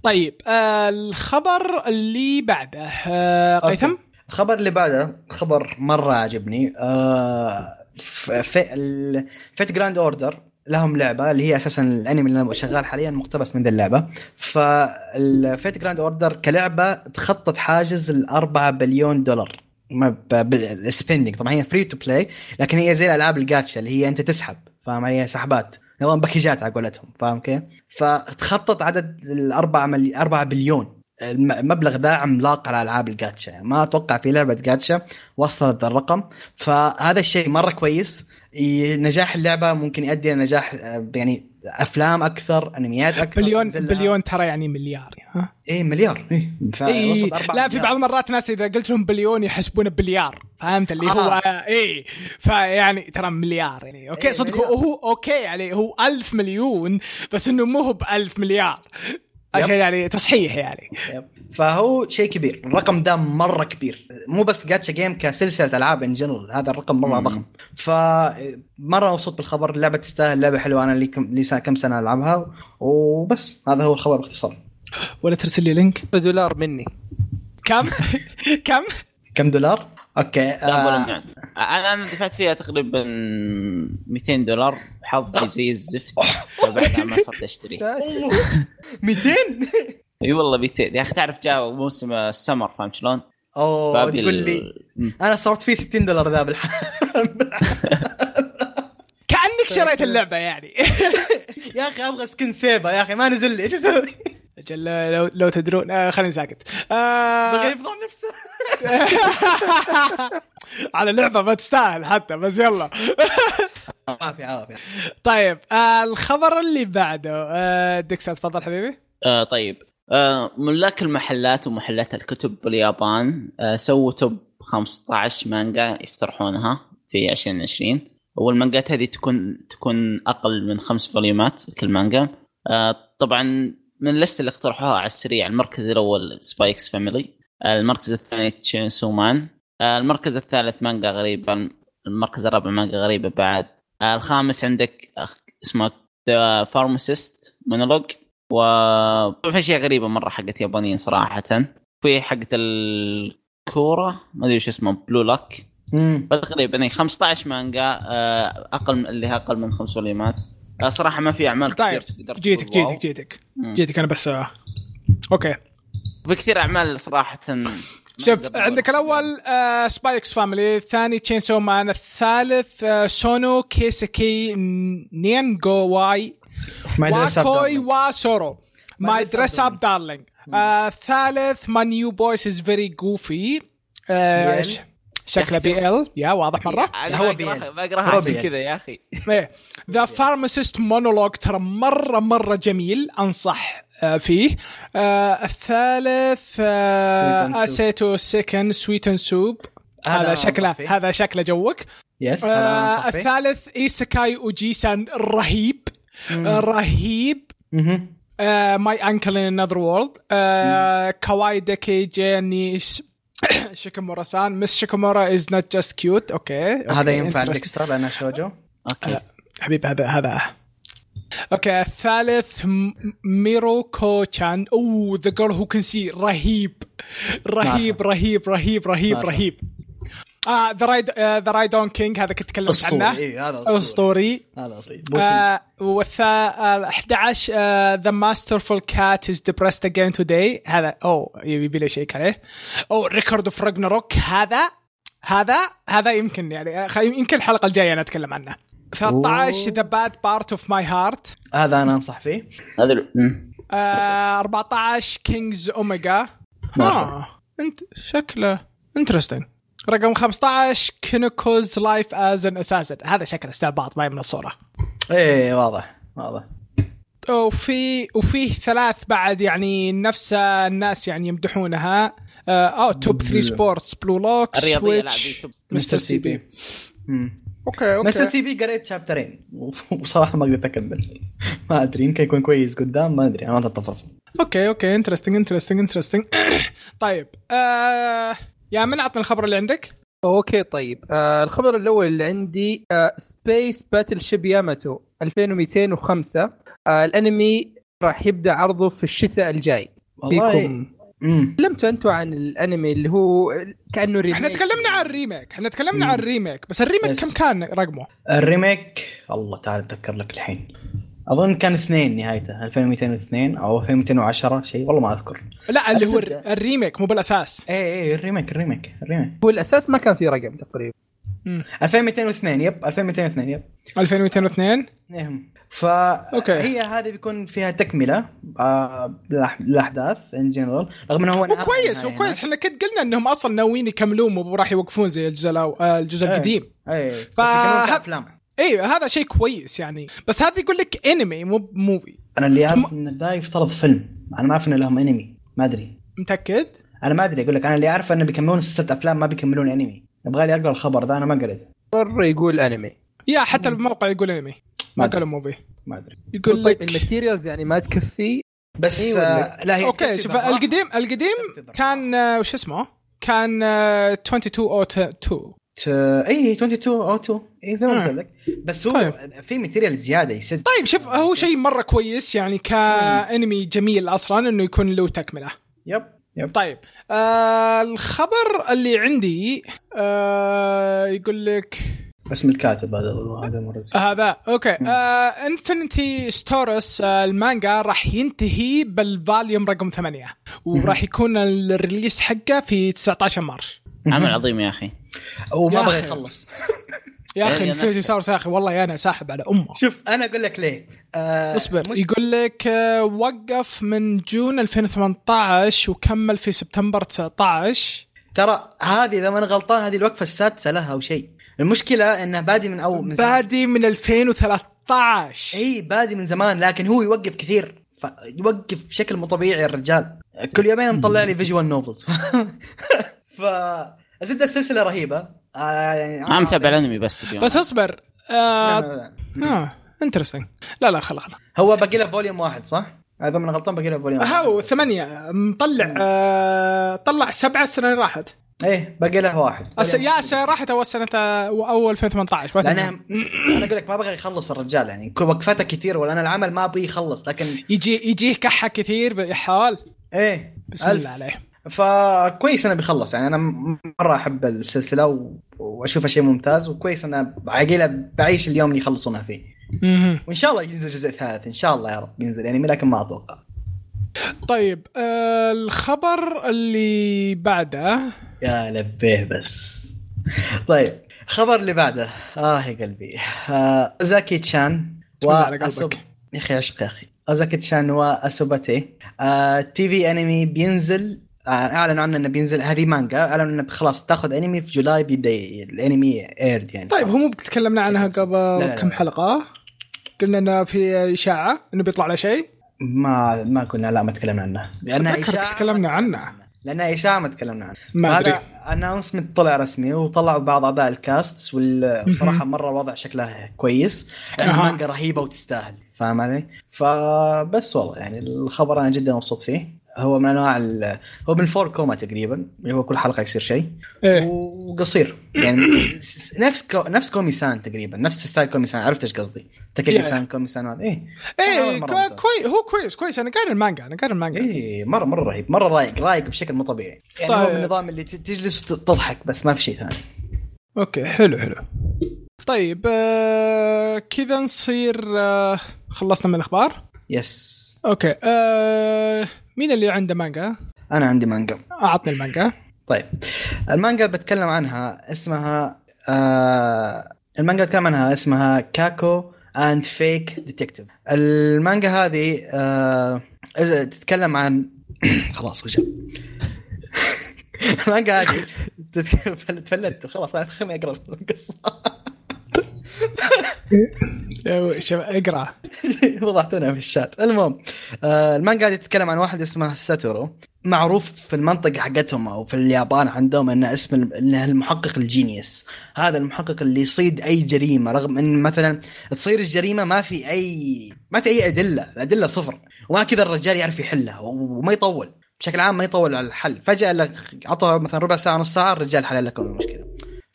طيب الخبر اللي بعده قيثم. الخبر اللي بعده خبر مره عجبني فيت جراند اوردر لهم لعبة اللي هي أساساً الأنمي اللي أنا شغال حالياً مقتبس من ذي اللعبة. فالفيت جراند أوردر كلعبة تخطط حاجز $4 بليون ما بالسبيندينج. طبعاً هي فري تو بلاي لكن هي زي الألعاب الجاتشا اللي هي أنت تسحب، فاهم علي؟ سحبات نظام باكيجات على قولتهم، فاهم كيف؟ فتخطط عدد $4 بليون. المبلغ ده عملاق على ألعاب الجاتشا، يعني ما أتوقع في لعبة جاتشا وصلت الرقم، فهذا الشيء مرة كويس. نجاح اللعبة ممكن يؤدي لنجاح يعني أفلام أكثر، أنميات أكثر. بليون ترى يعني مليار. إيه مليار. إيه. لا في بعض المرات ناس إذا قلت لهم بليون يحسبونه بليار، فهمت اللي هو إيه، فيعني ترى مليار يعني. أوكي إيه صدق هو أوكي عليه، هو 1000 مليون بس إنه مو هو ب1000 مليار. عشان يعني تصحيح يعني فهو شيء كبير. الرقم ده مرة كبير، مو بس جاتشا جيم كسلسلة ألعاب إن جنرال، هذا الرقم مرة ضخم. فمرة مبسوط بالخبر، اللعبة تستاهل، لعبة حلوة، أنا لي كم سنة ألعبها وبس. هذا هو الخبر باختصار. ولا ترسل لي لينك $1 مني. كم كم كم $؟ أوكي أنا دفعت فيها تقريبا $200، حظي زي الزفت وبعدها ما صرت أشتري. 200؟ اي والله 200 يا اخي. تعرف جاء موسم السمر، فاهم شلون؟ اوه تقول لي انا صرت فيه $60 ذا كأنك شريت اللعبة يعني. يا اخي ابغى سكن سيبا يا اخي، ما نزل لي، ايش اسوي؟ اجل لو تدرون خليني ساكت. بغير يفضح نفسه على لعبة ما تستاهل حتى، بس يلا عافية عافية. طيب الخبر اللي بعده ديكسل تفضل حبيبي. طيب ملاك المحلات ومحلات الكتب باليابان سووا توب 15 مانجا يقترحونها في 2020. والمانجات هذه تكون أقل من 5 فوليومات كل مانجا. طبعا من الليست اللي اقترحوها على السريع، المركز الأول سباي اكس فاميلي، المركز الثاني تشينسو مان، المركز الثالث مانجا غريبة، المركز الرابع مانجا غريبة بعد، الخامس عندك اسمه The Pharmacist Monologue. وفي شيء غريبة مرة حقت يابانيين صراحة، في حقت الكورة ما أدري شو اسمه بلو لك، غريبة يعني 15 مانجا أقل اللي هي أقل من 5 فوليومات. صراحة ما في أعمال كثير. جيتك أنا بس أوكي في كثير أعمال صراحة. شوف عندك الأول سبايكس فاميلي، الثاني تشينسو مان، الثالث سونو كيسكي نينغو واي واكوي واسورو ماي دريس اب دارلينج، الثالث ماي نيو بويس از فيري جوفي، شكله بي ال يا واضح مرة هو بي ال ما أقرأها عشان كذا يا أخي. The Pharmacist Monologue ترى مرة مرة جميل، أنصح فيه. الثالث أسيتو سيكن سويت اند سوب، هذا شكله جوك. الثالث إيسكاي أوجيسان رهيب. ماي أنكل إن أنذر وورلد، كواي دكي جيني شيكامورا-سان، مس شيكامورا إز نوت جاست كيوت. أوكي هذا ينفع الإكسترا لأنه شوجو. أوكي حبيب هذا اوكي. الثالث ميروكو تشان، او ذا جيرل هو كان سي، رهيب. ذا رايدون كينج، هذا كنت تكلمت عنه. إيه هذا اسطوري. و11 ذا ماسترفول كات از ديبرست اجين توداي، هذا يبي لي شيء عليه. او ريكارد اوف راغناروك، هذا يمكن يعني يمكن الحلقه الجايه انا اتكلم عنه. 13 The Bad Part of My Heart، هذا أنا أنصح فيه. 14 Kings Omega، أنت شكله interesting. رقم 15 Kinoko's Life as an Assassin، هذا شكله استعباط ما من الصورة. إيه واضح. وفيه 3 بعد يعني نفس الناس يعني يمدحونها. توب 3 سبورتس بلو لوك سويتش مستر سي بي. اوكي بس سي بي قريت شابترين وصراحه ما قدرت اكمل، ما ادري يمكن يكون كويس قدام، ما ادري انا ما تفصل. اوكي انترستينج. طيب يا من عطنا الخبر اللي عندك. اوكي طيب الخبر الاول اللي عندي سبيس باتل شيب ياماتو 2205، الانمي راح يبدا عرضه في الشتاء الجاي. والله تكلمتوا انتوا عن الانمي اللي هو كانه ريميك؟ احنا تكلمنا عن الريميك، احنا تكلمنا عن الريميك، بس الريميك كم كان رقمه؟ الريميك الله تعالى اتذكر لك الحين، اظن كان 2 نهايته 2202 او 2210 شيء، والله ما اذكر. لا اللي هو الريميك مو بالاساس. اي الريميك هو الاساس، ما كان في رقم تقريبا. 2202 يب 2202 يب 2202 نعم. فهي هذه بيكون فيها تكمله للاحداث ان جنرال، رغم انه هو كويس احنا كنت قلنا انهم اصلا ناويين يكملون وراح يوقفون زي الجزء القديم. اي افلام. ايوه هذا شيء كويس يعني، بس هذا يقول لك انمي مو موفي. انا اللي اعرف ان داي افترض فيلم، انا ما اعرف ان لهم انمي، ما ادري. متاكد؟ انا ما ادري، اقول لك انا اللي اعرف انه بيكملون 6 افلام ما بيكملون انمي. ابغى لي اقرا الخبر ده، انا ما قريته. مر يقول انمي، يا حتى الموقع يقول انمي، ما قالوا موفي، ما ادري. يقول طيب الماتيريالز يعني ما تكفي بس. أيوة لا هي اوكي. شوف القديم كان وش اسمه، كان 2202 اي 22 او 2 اي زي ما قلت لك، بس هو طيب. في ماتيريال زياده يسد. طيب شوف هو شيء مره كويس يعني كانمي جميل اصلا انه يكون له تكمله. يب طيب الخبر اللي عندي يقول لك اسم الكاتب هذا مرزق هذا اوكي. انفينيتي ستورس المانجا راح ينتهي بالفاليوم رقم 8 وراح يكون الريليس حقه في 19 مارس. عمل عظيم يا اخي، وما بغى يخلص يا اخي. الفيديو صار ساخن والله، يا انا ساحب على امه. شوف انا اقول لك ليه. اصبر يقول لك وقف من جون 2018 وكمل في سبتمبر 19. ترى هذه اذا ما انا غلطان هذه الوقفه السادسه لها او شيء. المشكله انه بادي من اول، بادي من 2013. اي بادي من زمان، لكن هو يوقف كثير، يوقف بشكل مو طبيعي الرجال. كل يومين مطلع لي فيجوال نوفلز. ف أزيد السلسلة رهيبة. يعني عم تابع الأنمي بس تبيون. بس أصبر. انترستين. لا خلا. هو باقي له فوليوم 1 صح؟ هذا من غلطان، باقي له فوليوم. هو 8 مطلع طلع 7 السنة اللي راحت. إيه باقي له 1. يا السنة راحت أول سنة أول 2018. أنا أقول لك ما بغى يخلص الرجال يعني، وقفاته كثير، ولا أنا العمل ما أبي يخلص، لكن يجيه كحة كثير بحال. إيه بسم الله عليه. فكويس أنا بيخلص يعني، أنا مرة أحب السلسلة وأشوفها شيء ممتاز، وكويس أنا عقيلة بعيش اليوم اللي يخلصونها فيه. وإن شاء الله ينزل جزء ثالث إن شاء الله يا رب ينزل يعني، لكن ما أتوقع. طيب الخبر اللي بعده يا لبيه بس. طيب خبر اللي بعده يا قلبي. زاكي تشان يا أخي عشق يا أخي. زاكي تشان وأسوباتي تي في أنمي بينزل، اعلنوا عنه انه بينزل. هذه مانجا اعلنوا انه خلاص بتاخذ انمي في جولاي، بيبدا الانمي ايرد يعني. طيب هم تكلمنا عنها قبل كم حلقه، قلنا انه في اشاعه انه بيطلع له شيء. ما كنا لا ما تكلمنا عنه، لانها اشاعه تكلمنا عنها، لانها اشاعه ما تكلمنا عنها. ما ادري اناونسمنت طلع رسمي، وطلعوا بعض اعضاء الكاستس، وبصراحه مره الوضع شكلها كويس. المانجا رهيبه وتستاهل، فاهم علي؟ فبس والله يعني الخبر انا جدا مبسوط فيه. هو من انواع هو من 4 كوما تقريبا، اللي هو كل حلقه يصير شيء وقصير يعني. نفس كومي سان تقريبا، نفس ستايل كومي سان. عرفت ايش قصدي؟ تاكيكي سان كومي سان هذا. ايه هو كويس. انا قاري المانجا، ايه مره رهيب، مره رايق بشكل مو طبيعي يعني. طيب. هو من النظام اللي تجلس تضحك بس ما في شيء ثاني. اوكي حلو. طيب كذا نصير خلصنا من الاخبار. يس اوكي. مين اللي عنده مانجا؟ أنا عندي مانجا. أعطني المانجا. طيب المانجا اللي بتكلم عنها اسمها المانجا بتكلم عنها اسمها كاكو and Fake Detective. المانجا هذه تتكلم عن خلاص وجه المانجا هذه تفلت خلاص أنا خليني أقرأ القصة. اقرأ وضعتونا في الشات. المهم المانجا دي تتكلم عن واحد اسمه ساتورو، معروف في المنطقة حقتهم أو في اليابان عندهم أنه اسم إنه المحقق الجينيوس. هذا المحقق اللي يصيد أي جريمة، رغم أن مثلا تصير الجريمة ما في أي أدلة، الأدلة صفر، وما كذا الرجال يعرف يحلها وما يطول بشكل عام، ما يطول على الحل. فجأة لك عطوا مثلا ربع ساعة نص ساعة الرجال حل لكم المشكلة.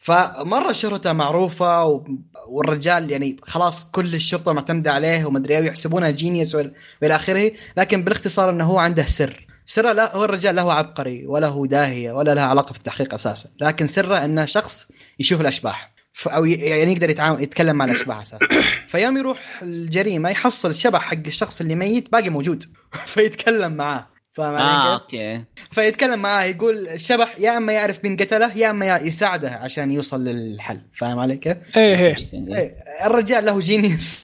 فمرة شهرته معروفة والرجال يعني خلاص كل الشرطة معتمدة عليه ومدري ايه، ويحسبونه جينيوس والى اخره. لكن بالاختصار انه هو عنده سر، سره لا هو الرجال لا هو عبقري ولا هو داهية ولا لها علاقة في التحقيق أساسا، لكن سره أنه شخص يشوف الأشباح أو يعني يقدر يتعاون يتكلم مع الأشباح أساسا. فيوم يروح الجريمة يحصل الشبح حق الشخص اللي ميت باقي موجود فيتكلم معاه، فاهم عليك؟ فيتكلم معاه يقول الشبح يا اما يعرف مين قتله يا اما يساعده عشان يوصل للحل، فاهم عليك؟ ايه الرجال له جينيس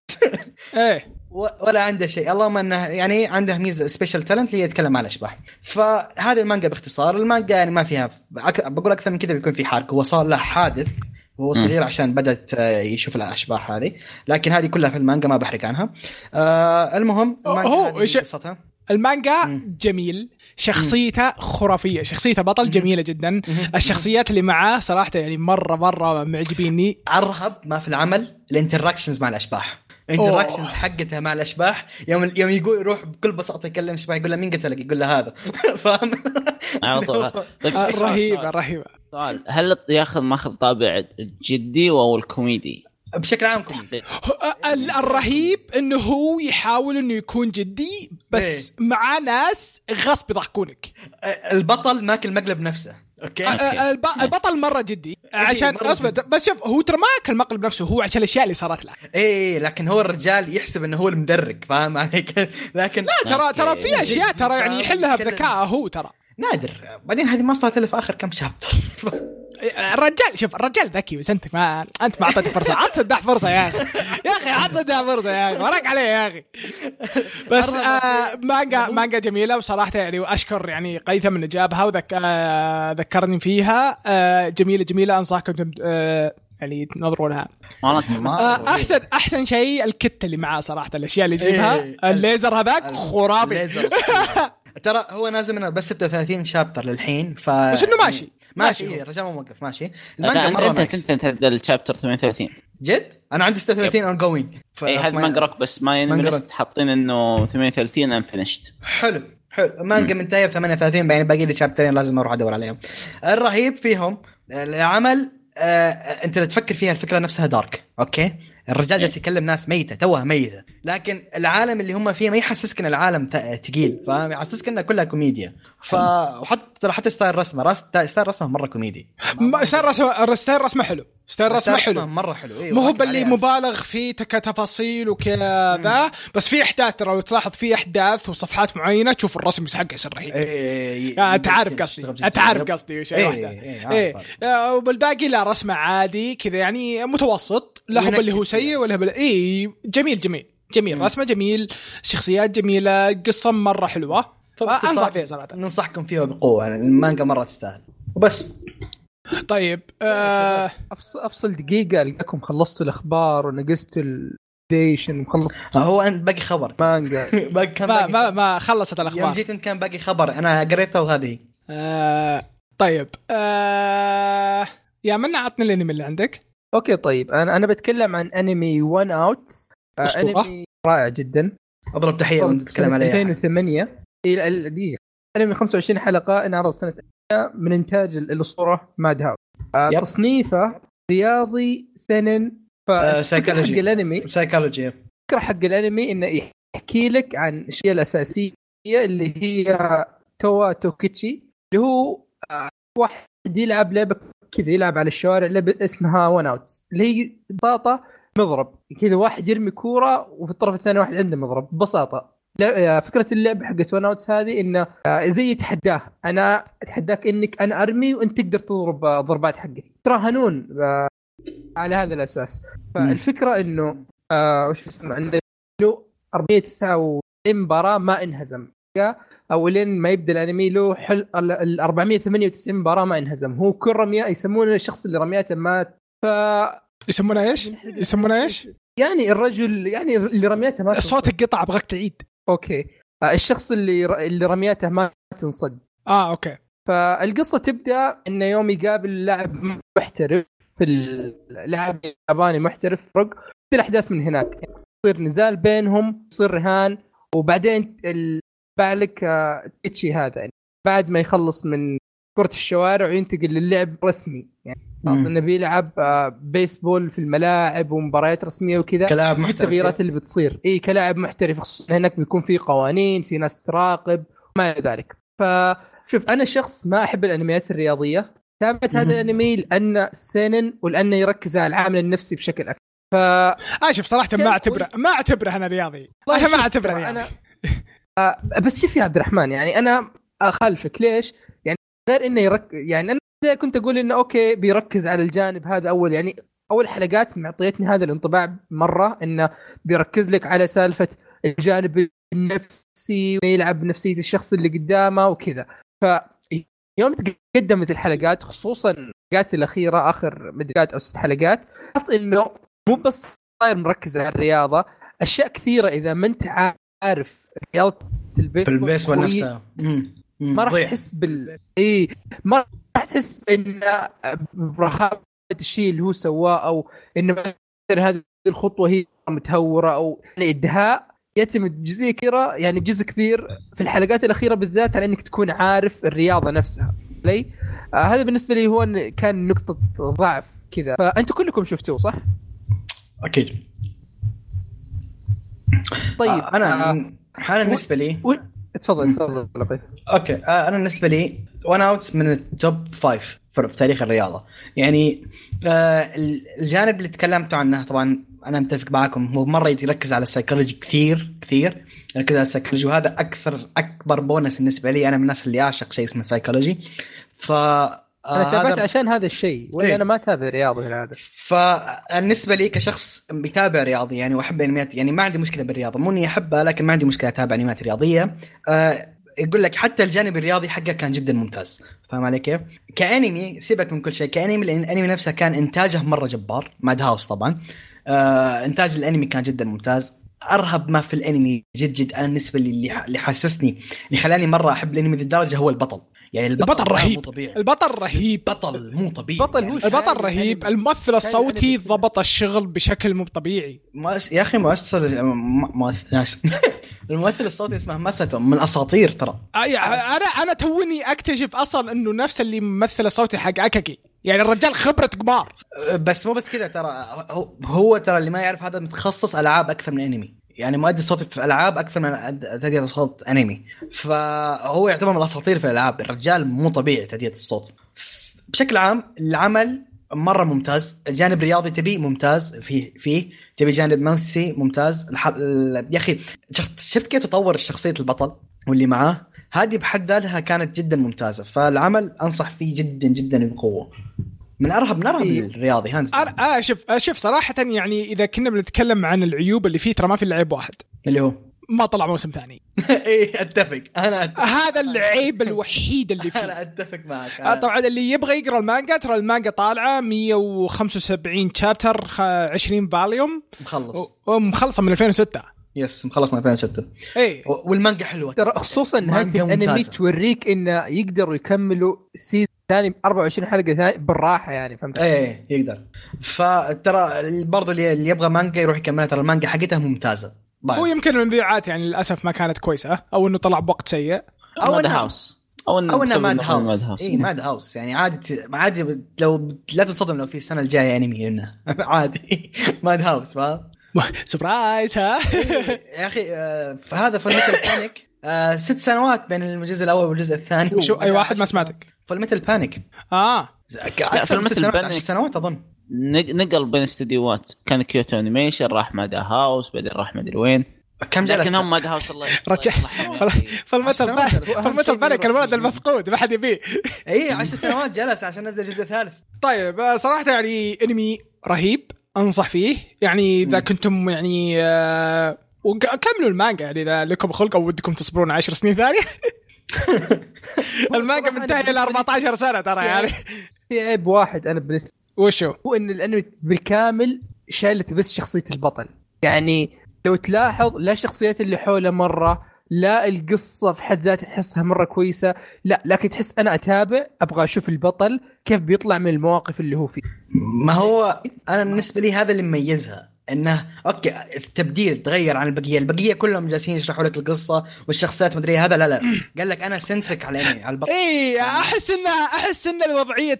ايه ولا عنده شيء، اللهم انه يعني عنده ميزه سبيشال تالنت اللي يتكلم مع الاشباح. فهذه المانجا باختصار، المانجا يعني ما فيها بقول اكثر من كذا بيكون في حرق، هو صار له حادث وهو صغير عشان بدأت يشوف الأشباح هذه، لكن هذه كلها في المانجا ما بحرق عنها. المهم المانجا المانجا جميل، شخصيته خرافية، شخصيته بطل جميلة جدا، الشخصيات اللي معاه صراحة يعني مرة مرة معجبيني. أرهب ما في العمل الانتراكشنز مع الأشباح، الانتراكشنز حقتها مع الأشباح، يوم يقول يروح بكل بساطة يكلم أشباح يقول له مين قتلك، يقول له هذا، فاهم؟ رهيبة رهيبة. سؤال، هل ياخذ ماخذ طابع الجدي أو الكوميدي؟ بشكل عام كوميدي. الرهيب انه هو يحاول انه يكون جدي بس مع ناس غصب يضحكونك. البطل ماكل مقلب نفسه، اوكي؟ البطل مره جدي عشان بس شوف هو ترى ماكل مقلب نفسه هو عشان الاشياء اللي صارت له. ايه لكن هو الرجال يحسب انه هو المدرك، فاهم عليك؟ لكن لا ترى في اشياء ترى يعني يحلها بذكاء هو ترى نادر. بعدين هذه ما صارت الا في اخر كم شابتر. الرجال شوف الرجال ذكي، بس انت ما اعطيته فرصه، عطت ده فرصه يا اخي، وراك عليه يا اخي. بس مانجا جميله وصراحه يعني، واشكر يعني قيثم من اجابها وذكرني فيها. جميله جميله، انصحكم يعني تنظروا لها. احسن شيء الكت اللي معاه صراحه، الاشياء اللي يجيبها الليزر هذاك خرافي ترى. هو نازل من بس 36 شابتر للحين، ف بس انه ماشي الرجال مو موقف ماشي. المانجا مره انت الشابتر 38 جد، انا عندي 36 اون جوينج. هذا مانجا روك بس ما ينمست، حاطين انه 38 ان فينيشت. حلو مانجا منتهيه 38، يعني باقي لي شابترين لازم اروح ادور عليهم. الرهيب فيهم العمل، انت تفكر فيها الفكره نفسها دارك، اوكي؟ الرجال جالس يكلم ناس ميتة توه ميتة، لكن العالم اللي هم فيه ما يحسسك ان العالم ثقيل، فاهم؟ يحسسك انها كلها كوميديا. وحتى ستايل رسمه مره كوميدي. ستايل رسمه حلو، مره حلو. ما هو باللي مبالغ فيه كتفاصيل وكذا، بس في احداث ترى تلاحظ في احداث وصفحات معينه تشوف الرسم حقه يصير رهيب. انت عارف قصدي وش واحده. وبالباقي لا، رسمه عادي كذا يعني متوسط، لا هو اللي هو ولا بل... إيه جميل رسمه جميل، شخصيات جميله، قصه مره حلوه. انصح فيها صراحه، ننصحكم فيها بقوه، المانجا مره تستاهل. وبس طيب افصل دقيقه، لقاكم خلصتوا الاخبار ونقزت الديشن وخلص. هو انت باقي خبر مانجا ما خلصت الاخبار، جيت انت كان باقي خبر انا قريته وهذه. طيب يا منى عطني الانمي اللي عندك. اوكي طيب، انا بتكلم عن انمي One Outs. انمي رائع جدا، اضرب تحيه ونتكلم عليه. 2008 الى الدقيقه، انمي 25 حلقه، انعرض سنه، من انتاج الاسطوره مادهاوس. تصنيفه رياضي سنن، سايكولوجي. الانمي سايكولوجي، فكره حق الانمي انه يحكي لك عن الشيء الاساسيه اللي هي توكيتشي، اللي هو واحد يلعب لعبه كذا، يلعب على الشوارع لعبة اسمها ون اوتس، اللي هي بساطة مضرب كذا، واحد يرمي كورة وفي الطرف الثاني واحد عنده مضرب. ببساطة فكرة اللعبة حقت ون اوتس هذه إنه زي تحداه، أنا أتحداك إنك أنا أرمي وأنت تقدر تضرب ضربات حقتي، تراهنون على هذا الأساس. فالفكرة إنه وش اسمه، إنه 409 مباراة ما انهزم، أو لين ما يبدأ الأنمي له 498 مباراة ما انهزم. هو كل رمية يسمونه الشخص اللي رمياته مات، يسمونه إيش؟ يعني الرجل يعني اللي رمياته مات، صوتك قطع أبغاك تعيد. أوكي، الشخص اللي رمياته مات انصد. أوكي. فالقصة تبدأ إنه يوم يقابل لاعب محترف، في اللاعب الياباني محترف، فرق الأحداث من هناك، يصير نزال بينهم، يصير رهان، وبعدين بالك تيتشي هذا يعني بعد ما يخلص من كرة الشوارع وينتقل للعب رسمي، يعني أصلاً بيلعب بيسبول في الملاعب ومباريات رسمية وكذا، كلاعب محترف. التغييرات اللي بتصير كلاعب محترف، خصوصاً هناك بيكون في قوانين، في ناس تراقب ما ذلك. فشوف أنا شخص ما أحب الأنميات الرياضية، تابعت هذا الأنمي لأنه سينن ولأنه يركز على العامل النفسي بشكل أكبر. شوف صراحة ما أعتبره أنا رياضي، أنا ما أعتبره رياضي. بس شوف يا عبد الرحمن، يعني أنا أخالفك. ليش؟ يعني غير إنه يعني أنا كنت أقول إنه أوكي بيركز على الجانب هذا أول، يعني أول حلقات معطيتني هذا الانطباع مرة، إنه بيركز لك على سالفة الجانب النفسي ويلعب نفسية الشخص اللي قدامه وكذا. فيوم تقدمت الحلقات، خصوصا الحلقات الأخيرة آخر مدريات أو 6 حلقات، حط إنه مو بس صاير مركز على الرياضة، أشياء كثيرة إذا ما أنت عارف رياضة البيسبول نفسها ما راح تحس ما راح تحس إن برهاب الشيء اللي هو سواه، أو إن مثلا هذه الخطوة هي متهورة، أو يعني إدهاء يتم بجزء كبيرة، يعني بجزء كبير في الحلقات الأخيرة بالذات، على إنك تكون عارف الرياضة نفسها. لي هذا بالنسبة لي هو كان نقطة ضعف كذا. فأنتوا كلكم شفتوه صح؟ أكيد. طيب أنا حالا بالنسبة لي تفضل لطيف. أوكي أنا بالنسبة لي One Outs من التوب 5 في تاريخ الرياضة. يعني الجانب اللي تكلمتوا عنه طبعا أنا متفق معاكم، هو مرة يركز على السايكولوجي كثير يركز على السايكولوجي، وهذا أكبر بونس بالنسبة لي. أنا من الناس اللي أعشق شيء اسمه سايكولوجي، أنا تابعت عشان هذا الشيء، ولا أنا ما تابع رياضي العادة. فالنسبة لي كشخص بيتابع رياضي يعني وأحب أنميات، يعني ما عندي مشكلة بالرياضة، مو إني أحبها لكن ما عندي مشكلة أتابع أنميات رياضية. يقول لك حتى الجانب الرياضي حقه كان جدا ممتاز، فاهم علي كيف؟ كأنمي سيبك من كل شيء، كأنمي لأن الأنمي نفسه كان إنتاجه مرة جبار. مادهاوس طبعا إنتاج الأنمي كان جدا ممتاز. أرهب ما في الأنمي جد أنا بالنسبة لي اللي حسسني اللي خلاني مرة أحب الأنمي للدرجة هو البطل. يعني البطل رهيب، الممثل الصوتي ضبط الشغل بشكل مو طبيعي. يا أخي الممثل الصوتي اسمه ماساتو، من أساطير ترى. أنا توني أكتشف أصلا أنه نفس اللي ممثل الصوتي حق أكاكي، يعني الرجال خبرة كبار. بس مو بس كده ترى، هو ترى اللي ما يعرف هذا متخصص ألعاب أكثر من أنمي، يعني مؤدي صوتي في الألعاب أكثر من تأدية صوت أنمي، فهو يعتبر من الأساطير في الألعاب. الرجال مو طبيعي تأدية الصوت. بشكل عام العمل مرة ممتاز، الجانب الرياضي تبي ممتاز فيه تبي جانب نفسي ممتاز. يا أخي شفت كيف تطور شخصية البطل واللي معاه، هذه بحد ذاتها كانت جدا ممتازة. فالعمل أنصح فيه جدا بقوة. من أرهب الرياضي هانس. شوف صراحة يعني إذا كنا بنتكلم عن العيوب اللي فيه، ترى ما في العيب واحد اللي هو ما طلع موسم ثاني. إيه أتفق، أنا أتفق. هذا العيب الوحيد اللي فيه. أنا أتفق معك. طبعا اللي يبغى يقرأ المانجا، ترى المانجا طالعة 175 شابتر 20 فاليوم مخلص، ومخلصة من 2006. يس مخلص من 2006. اي والمانجا حلوه ترى، خصوصا نهايه الانمي توريك انه يقدروا يكملوا سيزون ثاني 24 حلقه ثاني بالراحه، يعني فهمت؟ اي يقدر. فترى برضو اللي يبغى مانجا يروح يكملها، ترى المانجا حقتها ممتازه. هو يمكن المبيعات يعني للاسف ما كانت كويسه، او انه طلع بوقت سيء، او انه مادهاوس. اي مادهاوس يعني عادي لو لا تصدم لو في السنه الجايه انمي لنا. عادي مادهاوس فاهم، سبرايز. ها يا أخي فهذا فالميتال بانيك 6 سنوات بين الجزء الأول والجزء الثاني. شو أي واحد ما سمعتك؟ فالميتال بانيك فالميتال بانيك 6 سنوات أظن، نقل بين استديوهات، كان كيوتو أنيميشن، راح مادهاوس، بعدين راح مدري وين، كم جلس لكنهم مادهاوس. الله رجع فالميتال بانيك الولد المفقود ما حد يبيه. إيه 10 سنوات جلس عشان نزل الجزء الثالث. طيب صراحة يعني أنمي رهيب أنصح فيه، يعني إذا كنتم يعني وكملوا المانجا، يعني إذا لكم خلق أو ودكم تصبرون 10 سنين ثانية. المانجا منتهية إلى 14 سنة ترى. يعني في عيب واحد أنا بالنسبة وشو هو، إن الأنمي بالكامل شالت بس شخصية البطل. يعني لو تلاحظ لا الشخصيات اللي حوله مرة، لا القصة في حد ذاتها تحسها مرة كويسة، لا لكن تحس أنا أتابع أبغى أشوف البطل كيف بيطلع من المواقف اللي هو فيه. ما هو أنا بالنسبة لي هذا اللي مميزها، إنه أوكي التبديل تغير عن البقية كلهم جالسين يشرحوا لك القصة والشخصيات مدري هذا، لا قال لك أنا سنترك على البطل. إيه أحس إن الوضعية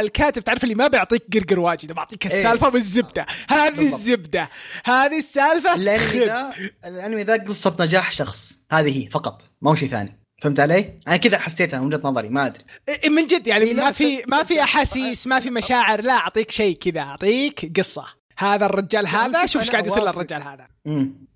الكاتب تعرف اللي ما بيعطيك قرقر واجد، بعطيك السالفة بالزبدة. هذه السالفة. الأنمي ذا قصة نجاح شخص، هذه هي فقط، ما هو شيء ثاني. فهمت علي؟ انا كذا حسيتها من وجهة نظري، ما ادري من جد يعني ما في احاسيس، ما في مشاعر، لا اعطيك شيء كذا، اعطيك قصة. هذا الرجال هذا شوف ايش قاعد يصير للرجال هذا،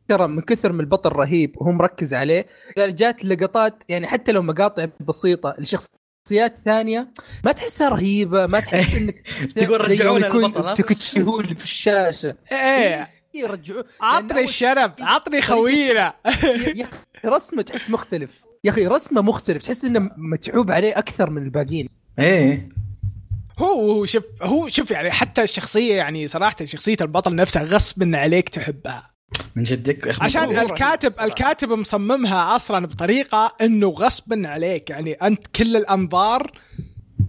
ترى من كثر من البطل رهيب وهو مركز عليه. جات لقطات يعني حتى لو مقاطع بسيطة لشخصيات ثانية ما تحسها رهيبة، ما تحس انك تقول رجعونا للبطل تكتشفون في الشاشة. ايه يرجعوا، عطني الشرب، عطني خوينا. رسمه تحس مختلف يا اخي، رسمه مختلف، تحس انه متعوب عليه اكثر من الباقيين. ايه هو شوف يعني حتى الشخصيه، يعني صراحه شخصيه البطل نفسها غصب عليك تحبها من جدك، عشان الكاتب مصممها اصلا بطريقه انه غصب عليك، يعني انت كل الانظار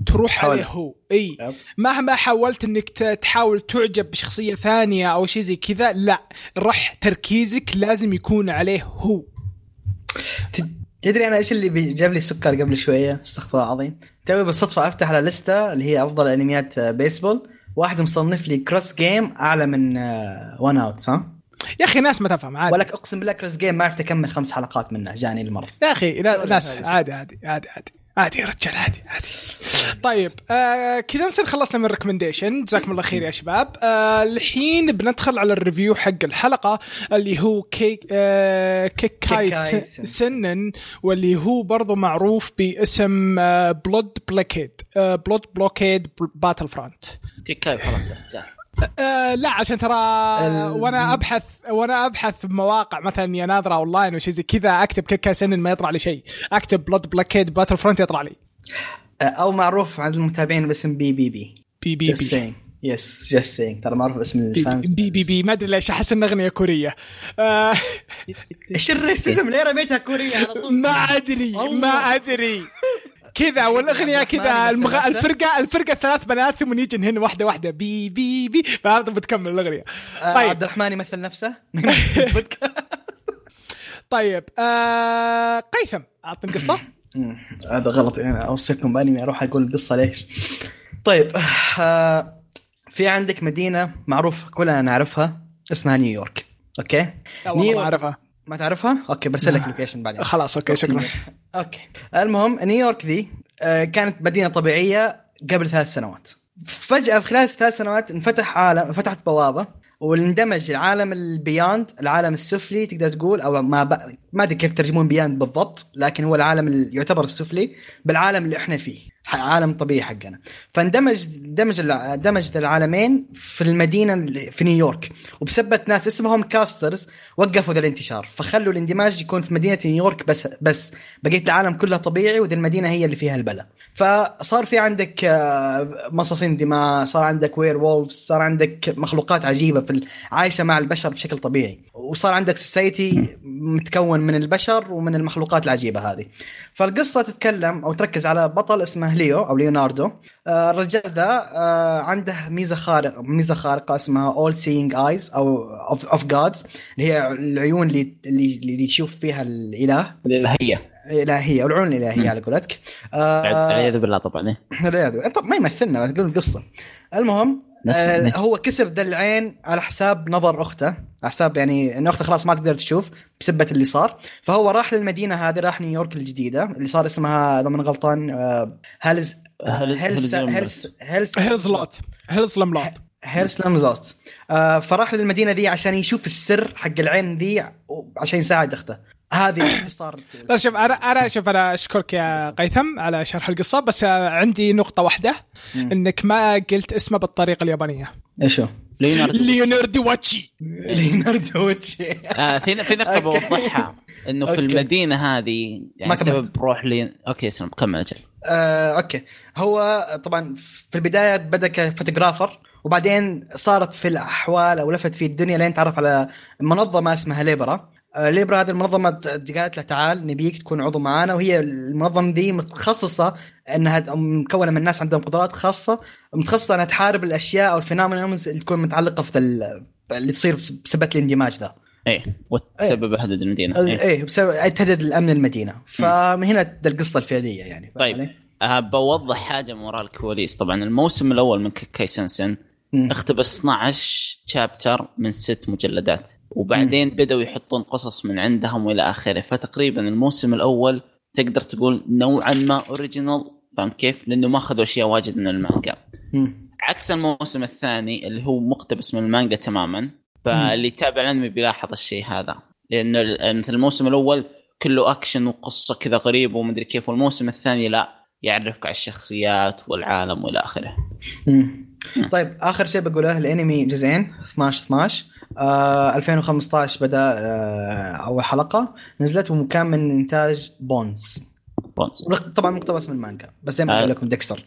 تروح عليه هو. اي مهما حاولت انك تحاول تعجب بشخصيه ثانيه او شيء زي كذا، لا، رح تركيزك لازم يكون عليه هو. تدري انا ايش اللي جاب لي سكر قبل شويه؟ استغفر الله العظيم، توي بالصدفه افتح على لسته اللي هي افضل انميات بيسبول، واحد مصنف لي كروس جيم اعلى من وان اوتس. يا اخي ناس ما تفهم عادي، ولك اقسم بالله كروس جيم ما عرفت اكمل 5 حلقات منه، جاني المرض يا اخي. ناس عادي يا رجال، عادي. طيب كذا نصير خلصنا من الريكمنديشن، جزاكم الله خير يا شباب. الحين بندخل على الريفيو حق الحلقة اللي هو كيكاي سنن، واللي هو برضو معروف باسم بلود بلوكيد باتل فرونت. كيكاي خلاص لا، عشان ترى وانا ابحث مواقع مثلا يا ناظرة اونلاين وشي زي كذا، اكتب كيكاي سنن ما يطلع لي شيء، اكتب بلود بلاكيد باتل فرونت يطلع لي، او معروف عند المتابعين باسم بي بي بي بي بي بي يس جسينج، ترى معروف اسم الفانز بي بي بي. ما ادري ليش احس ان اغنيه كوريه. ايش الريسيزم ليه رميتها كوريه على طول؟ ما ادري كذا، والاغنيه كذا الفرقه 3 بنات ثم يجينهن واحده بي بي بي، فهذا بتكمل الاغنيه. طيب عبد الرحمن يمثل نفسه. طيب قيثم اعطني قصه. هذا غلط، انا اوصيكم باني اروح اقول قصه ليش. طيب في عندك مدينه معروف كلنا نعرفها اسمها نيويورك. اوكي نيويورك عارفها ما تعرفها؟ اوكي برسل لك لوكيشن بعدين. خلاص اوكي شكرا. اوكي المهم نيويورك ذي كانت مدينه طبيعيه قبل 3 سنوات، فجاه في خلال 3 سنوات انفتح عالم، فتحت بوابه واندمج العالم البياند، العالم السفلي تقدر تقول، او ما ادري كيف ترجمون بياند بالضبط، لكن هو العالم اللي يعتبر السفلي بالعالم اللي احنا فيه، عالم طبيعي حقنا. فاندمج العالمين في المدينه في نيويورك، وبسبت ناس اسمهم كاسترز وقفوا ذا الانتشار، فخلوا الاندماج يكون في مدينه نيويورك بس بقيت العالم كلها طبيعي، وذي المدينه هي اللي فيها البلا. فصار في عندك مصاصين دماء، صار عندك وير وولفز، صار عندك مخلوقات عجيبه في عايشه مع البشر بشكل طبيعي، وصار عندك سوسايتي متكون من البشر ومن المخلوقات العجيبه هذه. فالقصه تتكلم او تركز على بطل اسمه ليو او ليوناردو. الرجال ذا عنده ميزه خارقه اسمها اول سيينج ايز او اوف جادز، اللي هي العيون اللي يشوف فيها الالهيه والعيون الالهيه على قولتك. عياذ بالله طبعا. طب ما يمثلنا تقول القصه. المهم هو كسب ذا العين على حساب نظر أخته، على حساب يعني إن أخته خلاص ما تقدر تشوف بسبة اللي صار. فهو راح للمدينة هذه، راح نيويورك الجديدة اللي صار اسمها لما غلطان هيلز لملات. فراح للمدينة ذي عشان يشوف السر حق العين ذي، عشان يساعد أخته هذه صار. بس شوف انا اشكرك يا قيثم على شرح القصه، بس عندي نقطه واحده انك ما قلت اسمه بالطريقه اليابانيه. ايش هو؟ ليوناردو واتشي. في نقطه بوضحها انه في المدينه هذه يعني سبب روح لي. اوكي سلام كمل اجل. اوكي هو طبعا في البدايه بدا كفوتوغرافر، وبعدين صارت في الاحوال او لفت في الدنيا لين تعرف على منظمه اسمها ليبرا. هذه المنظمة قالت له تعال نبيك تكون عضو معانا، وهي المنظمة دي متخصصة أنها مكونة من ناس عندهم قدرات خاصة، متخصصة أنها تحارب الأشياء أو الفينومينز اللي تكون متعلقة في اللي تصير بسبب الاندماج ذا. ايه وتسبب تهدد المدينة. ايه بسبب تهدد الأمن المدينة. فمن هنا القصة الفعلية يعني. طيب بوضح حاجة من وراء الكواليس. طبعا الموسم الأول من كيكاي سنسن اختبس 12 شابتر من 6 مجلدات، وبعدين بدأوا يحطون قصص من عندهم وإلى آخره. فتقريبا الموسم الأول تقدر تقول نوعا ما اوريجينال، فهم كيف؟ لانه ما اخذوا اشياء واجد من المانجا، عكس الموسم الثاني اللي هو مقتبس من المانجا تماما. فاللي يتابع الانمي بيلاحظ الشيء هذا، لانه مثل الموسم الاول كله اكشن وقصه كذا غريب ومدري كيف، والموسم الثاني لا، يعرفك على الشخصيات والعالم والى اخره. طيب اخر شيء بقوله، الانمي جزئين 12 2015 بدا اول حلقه نزلت، وكان من انتاج بونز طبعا مقتبس من مانجا، بس زي ما قلت لكم ديكستر.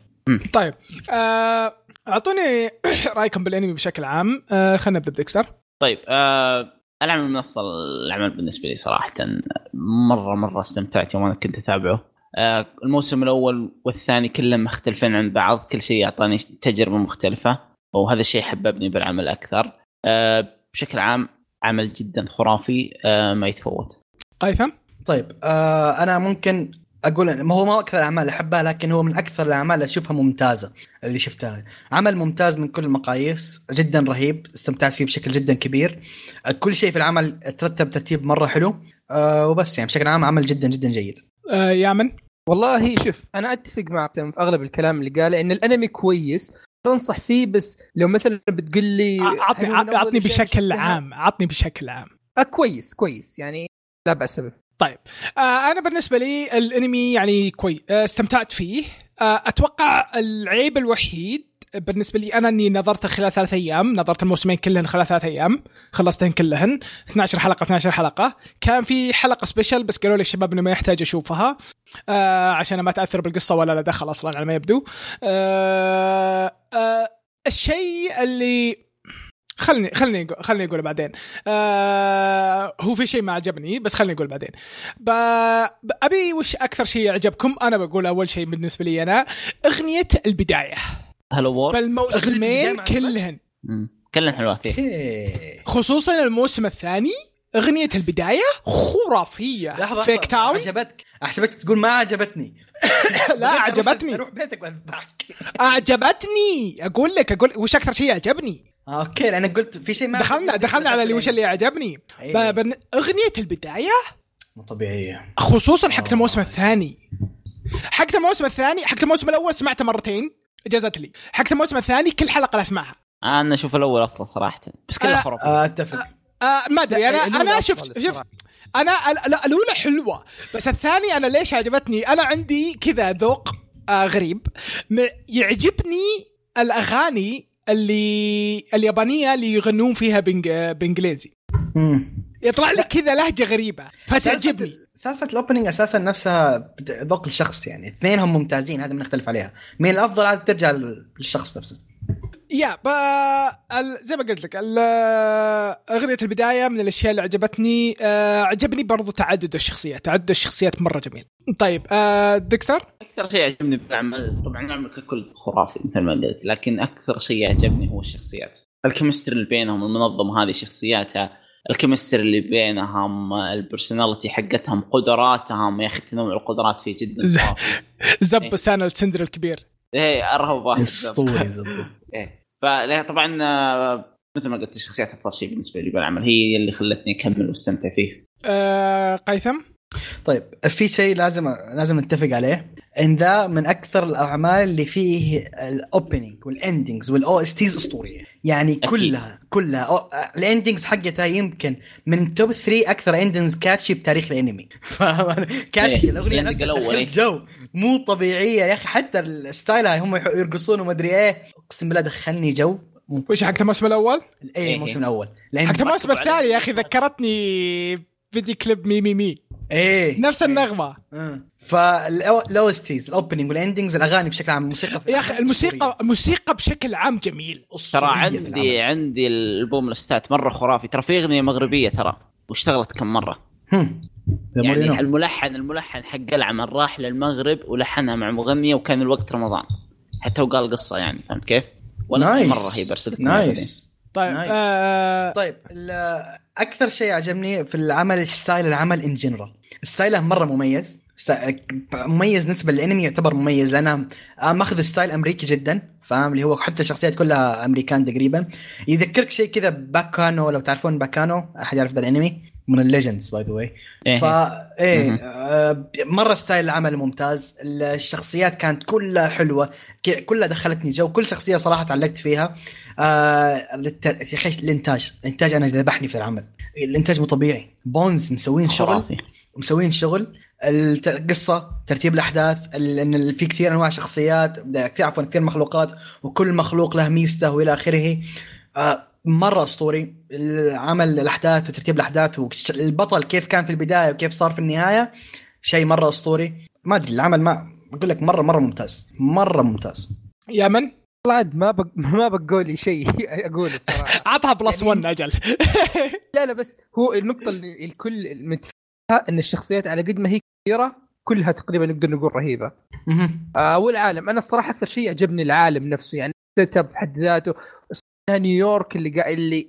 طيب اعطوني رايكم بالانمي بشكل عام. خلينا نبدا بديكستر. طيب العمل من افضل العمل بالنسبه لي صراحه، مره استمتعت وانا كنت اتابعه. الموسم الأول والثاني كلهم مختلفين عن بعض، كل شيء أعطاني تجربة مختلفة، وهذا الشيء حببني بالعمل أكثر. بشكل عام عمل جدا خرافي، ما يتفوت. قيثم؟ طيب أنا ممكن أقول ما هو ما أكثر الأعمال اللي أحبها، لكن هو من أكثر الأعمال اللي أشوفها ممتازة، اللي شفتها عمل ممتاز من كل المقاييس، جدا رهيب، استمتعت فيه بشكل جدا كبير. كل شيء في العمل ترتب ترتيب مرة حلو، وبس يعني بشكل عام عمل جدا جدا جيد. يا من؟ والله شوف، أنا أتفق معك في أغلب الكلام اللي قاله، إن الأنمي كويس تنصح فيه، بس لو مثلا بتقول لي عطني بشكل عام، عطني بشكل عام كويس يعني لا بأس به. طيب أنا بالنسبة لي الأنمي يعني كويس، استمتعت فيه. أتوقع العيب الوحيد بالنسبة لي أنا أني نظرت خلال 3 أيام، نظرت الموسمين كلهن خلال 3 أيام، خلصتهن كلهن 12 حلقة. كان في حلقة سبيشل بس قالوا لي الشباب أنه ما يحتاج أشوفها عشان ما تأثر بالقصة ولا لا دخل أصلا على ما يبدو. الشيء اللي خلني أقول بعدين، هو في شيء ما عجبني بس خلني أقول بعدين. أبي وش أكثر شيء يعجبكم؟ أنا بقول أول شيء بالنسبة لي أنا أغنية البداية، فالموسمين كلهن حلوات، خصوصا الموسم الثاني أغنية البداية خرافية. فيك تاون عجبتك؟ أحسبتك تقول ما عجبتني. لا عجبتني، أروح بيتك وأذبحك. عجبتني، أقول لك وش أكثر شيء عجبني. أوكي أنا قلت في شيء ما دخلنا على اللي وش اللي عجبني. أغنية البداية مو طبيعية، خصوصا حق الموسم الثاني. حق الموسم الثاني، حق الموسم الأول سمعته مرتين جازت لي، حكت الموسم الثاني كل حلقة أسمعها. أنا أشوف الأول أفضل صراحة، بس كله خراب. أتفق. ما أدري أنا شفت أنا الأولى حلوة، بس الثاني أنا ليش عجبتني؟ أنا عندي كذا ذوق غريب، يعجبني الأغاني اللي اليابانية اللي يغنون فيها بإنجليزي، يطلع لك كذا لهجة غريبة فتعجبني. سالفة الأوبنينج أساساً نفسها ذوق الشخص، يعني اثنينهم ممتازين، هذا بنختلف عليها، من الأفضل هذا ترجع للشخص نفسه. يا زي ما قلت لك أغنية البداية من الأشياء اللي عجبتني. عجبني برضو تعدد الشخصيات مرة جميل. طيب ديكستر؟ أكثر شيء عجبني بالعمل، طبعاً العمل ككل خرافي مثل ما قلت، لكن أكثر شيء عجبني هو الشخصيات، الكيمستري اللي بينهم، المنظمة هذه شخصياتها، الكيمستر اللي بينهم، البرسوناليتي حقتهم، قدراتهم، يا اخي تنوع القدرات فيه جدا. زب سانل سندر الكبير، ايه ارهب واحد اسطوري زب. ايه فطبعا مثل ما قلت الشخصيات افضل شيء بالنسبه لي بالعمل، هي اللي خلتني اكمل واستمتع فيه. قيثم؟ طيب في شيء لازم نتفق عليه، ان ذا من اكثر الاعمال اللي فيه الاوبننج والاندينجز والاو اس تيز اسطوريه، يعني كلها الاندينجز حقتها يمكن من توب 3 اكثر اندينجز كاتشي بتاريخ الانمي. كاتشي الاغنيه نفسها جو مو طبيعيه يا اخي، حتى الستايل هاي هم يرقصون وما ادري ايه، اقسم بالله دخلني جو. وش حق الموسم الاول؟ اي الموسم الاول، حق الموسم الثاني يا اخي ذكرتني فيديو كليب مي مي مي، ايه نفس النغمه. فالاوستيز الاوبننج والاندينجز، الاغاني بشكل عام، الموسيقى يا اخي الموسيقى بشكل عام جميل. ترى عندي الالبوم الاستات مره خرافي، ترى في اغنيه مغربيه ترى واشتغلت كم مره. يعني الملحن حق العمل راح للمغرب ولحنها مع مغنيه، وكان الوقت رمضان حتى وقال قصه، يعني فهمت كيف؟ ولا مره هي برسلت. نايس. طيب طيب اكثر شيء عجبني في العمل الستايل، العمل ان جنرال ستايله مره مميز، مميز نسبه للانمي، يعتبر مميز لانه ماخذ ستايل امريكي جدا، فاهم؟ اللي هو حتى الشخصيات كلها امريكان تقريبا، يذكرك شيء كذا باكانو، لو تعرفون باكانو، احد يعرف ذا الانمي؟ من الليجندز باي ذا واي. فايه مره ستايل العمل ممتاز، الشخصيات كانت كلها حلوه، كلها دخلتني جو، كل شخصيه صراحه تعلقت فيها. الانتاج انا ذبحني في العمل، الانتاج مو طبيعي. بونز مسوين شغل، القصه، ترتيب الاحداث، ان في كثير انواع شخصيات، كثير مخلوقات، وكل مخلوق له ميسته والى اخره. مرة أسطوري العمل، الأحداث وترتيب الأحداث، والبطل كيف كان في البداية وكيف صار في النهاية، شيء مرة أسطوري. ما أدري العمل، ما أقول لك مرة ممتاز، مرة ممتاز. يا من طلعت ما بقولي شيء أقول الصراحة. عطها بلس ون أجل. لا بس هو النقطة اللي الكل متفقها أن الشخصيات على قد ما هي كثيرة كلها تقريبا نقدر نقول رهيبة. والعالم، أنا الصراحة أكثر شيء عجبني العالم نفسه، يعني سيت اب حد ذاته. نيويورك اللي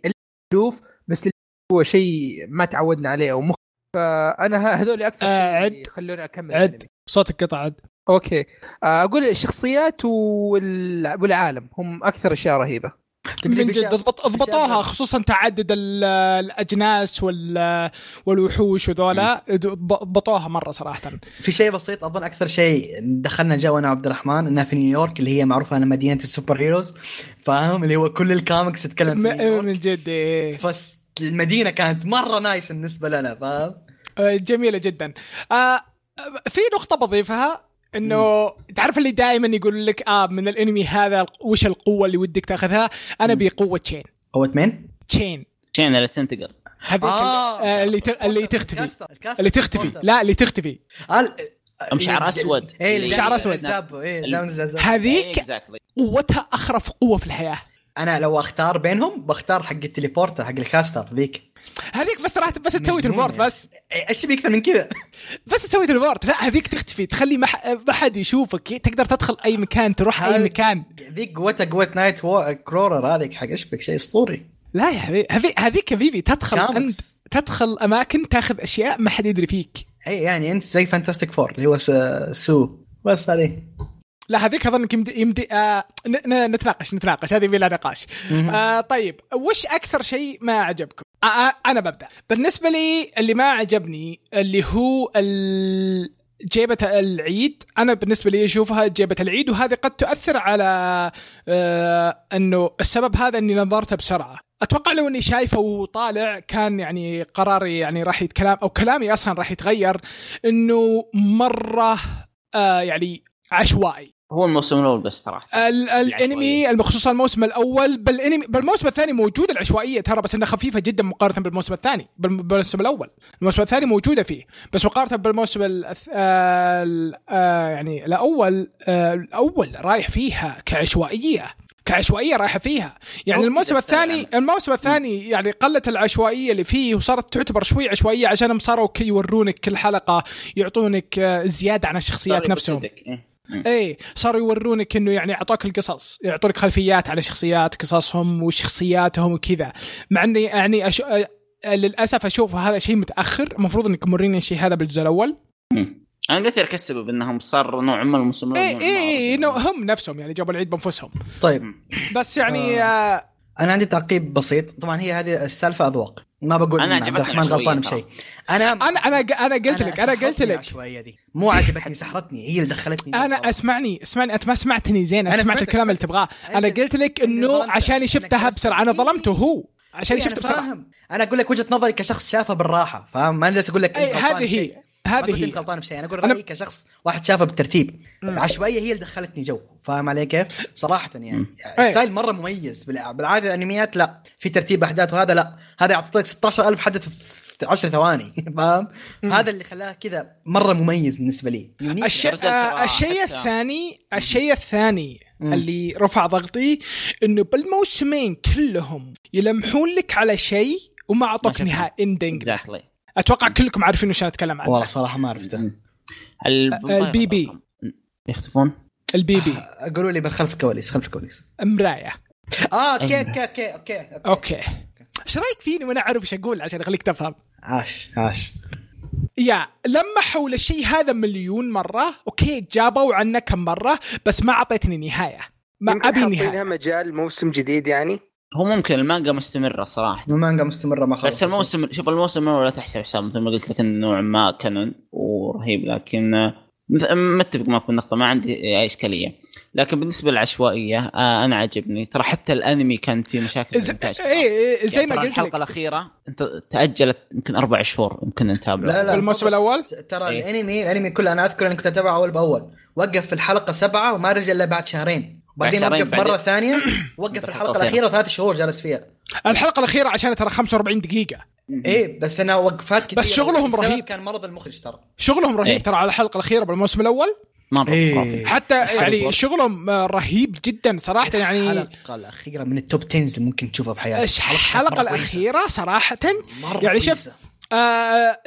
الوف، بس اللي هو شيء ما تعودنا عليه ومخ. فانا هذول اكثر شيء خلوني اكمل. صوتك قطع. اوكي، اقول الشخصيات والعالم هم اكثر اشياء رهيبه من جد. اضبطوها، خصوصا تعدد الاجناس والوحوش وذولا، اضبطوها مره صراحه. في شيء بسيط اظن اكثر شيء دخلنا جو انا عبد الرحمن، انها في نيويورك اللي هي معروفه انها مدينه السوبر هيروز، فاهم؟ اللي هو كل الكوميكس تتكلم من جد. فالمدينه كانت مره نايس بالنسبه لنا، فاهم؟ جميله جدا. في نقطه بضيفها، انه تعرف اللي دائما يقول لك من الانمي هذا وش القوه اللي ودك تاخذها؟ انا بقوه تشين. قوه مين؟ تشين اللي تنتقل، هذيك اللي تختفي، اللي تختفي، لا اللي تختفي شعر اسود، شعر اسود، هذيك قوتها اخرف قوه في الحياه. انا لو اختار بينهم بختار حق التليبورتر، حق الكاستر. هذيك بس راح تسوي تليبورت، بس ايش بيكثر من كذا؟ بس تسوي تليبورت. لا هذيك تختفي، تخلي ما حد يشوفك، تقدر تدخل اي مكان، تروح اي مكان. ذيك قوه نايت كرورر، هذيك حق اشبك شيء اسطوري. لا يا حبيبي، هذيك بيبي تدخل انت، تدخل اماكن، تاخذ اشياء ما حد يدري فيك. اي يعني انت زي فانتاستيك فور اللي هو سو، بس هذه. لا هذيك أظن يمدي نتناقش هذه بلا نقاش. طيب وش أكثر شيء ما عجبكم؟ أنا ببدأ. بالنسبة لي اللي ما عجبني اللي هو جيبة العيد. أنا بالنسبة لي أشوفها جيبة العيد، وهذه قد تؤثر على أنه السبب هذا أني نظرتها بسرعة. أتوقع لو أني شايفه وطالع كان يعني قراري يعني راح يتكلم، أو كلامي أصلا راح يتغير، أنه مرة يعني عشوائي. هو الموسم الأول بس ترى الانمي المخصوص الموسم الأول، بالموسم الثاني موجود العشوائية ترى، بس إنها خفيفة جدا مقارنة بالموسم الثاني. بالموسم الأول، الموسم الثاني موجودة فيه، بس مقارنة بالموسم يعني الأول رايح فيها كعشوائية رايحة فيها. يعني الموسم الثاني يعني قلت العشوائية اللي فيه، وصارت تعتبر شوي عشوائية عشان صاروا يورونك كل حلقة، يعطونك زيادة عن الشخصيات نفسهم. اي صاروا يورونك انه يعني اعطاك القصص، يعطونك خلفيات على شخصيات، قصصهم وشخصياتهم وكذا. مع اني يعني للاسف اشوف هذا شيء متاخر، المفروض انك تمريني الشيء هذا بالجزء الاول. انا قلت يركسبوا بانهم صار نوع من المسلمين، اي انه هم نفسهم يعني جابوا العيد بانفسهم. طيب بس يعني انا عندي تعقيب بسيط. طبعا هي هذه السالفه اذواق، ما بقول عبد الرحمن غلطان بشيء. انا قلت لك العشوائيه دي مو عجبتني، سحرتني، هي اللي دخلتني. انا اسمعني، انت ما سمعتني زين. انا سمعت الكلام اللي تبغاه. انا قلت لك انه عشان شفتها بسرعه، انا ظلمته هو عشان شفته بسرعه. انا اقول لك وجهه نظري كشخص شافها بالراحه، فاهم؟ ما لازم اقول لك هذه انت غلطان بشيء. انا اقول رايي كشخص واحد شافها بالترتيب. العشوائيه هي اللي دخلتني جو، فاهم علي كيف؟ صراحه يعني ستايل مره مميز. بالعاده الانميات لا في ترتيب احداث، وهذا لا، هذا يعطيك 16000 حدث في 10 ثواني، فاهم؟ هذا اللي خلاه كذا مره مميز بالنسبه لي. الشيء الثاني اللي رفع ضغطي، انه بالموسمين كلهم يلمحون لك على شيء وما اعطوك نهايه اندنج. اتوقع كلكم عارفين وش اتكلم عنه. والله صراحه ما عرفته. البي بي يختفون، البي بي قالوا لي بالخلف الكواليس، خلف الكواليس مرايه. اوكي ايش رايك فيني وانا اعرف ايش اقول عشان اخليك تفهم؟ عاش يا لما حول الشيء هذا مليون مره. اوكي جابوا عنه كم مره، بس ما اعطيتني نهايه، ما ابي نهايه. مجال موسم جديد يعني هو ممكن المانجا مستمرة صراحة. المانجا مستمرة ما خلص. بس الموسم شوف الموسم ولا تحسب حساب مثل ما قلت لك إنه نوع ما كانون ورهيب، لكن متفق معك بالنقطة، ما عندي أي إشكالية. لكن بالنسبة للعشوائية أنا عجبني ترى، حتى الأنمي كان في مشاكل إنتاج. إيه زي ما قلت لك الحلقة الأخيرة أنت تأجلت يمكن 4 شهور يمكن نتابعه. لا لا الموسم الأول ترى إيه؟ الأنمي كله أنا أذكر أني كنت أتابعه أول بأول، وقف في الحلقة 7 وما رجع إلا بعد شهرين، بعدين وقف مرة ثانية، وقف الحلقة الأخيرة 3 شهور جالس فيها. الحلقة الأخيرة عشان ترى 45 دقيقة إيه بس أنا وقفات كتير، بس شغلهم رهيب. كان مرض المخرج ترى شغلهم رهيب ترى على الحلقة الأخيرة بالموسم الأول إيه. حتى يعني شغلهم رهيب جدا صراحة. يعني الحلقة الأخيرة من التوب 10 ممكن تشوفها في حياتك. الحلقة الأخيرة صراحة يعني شف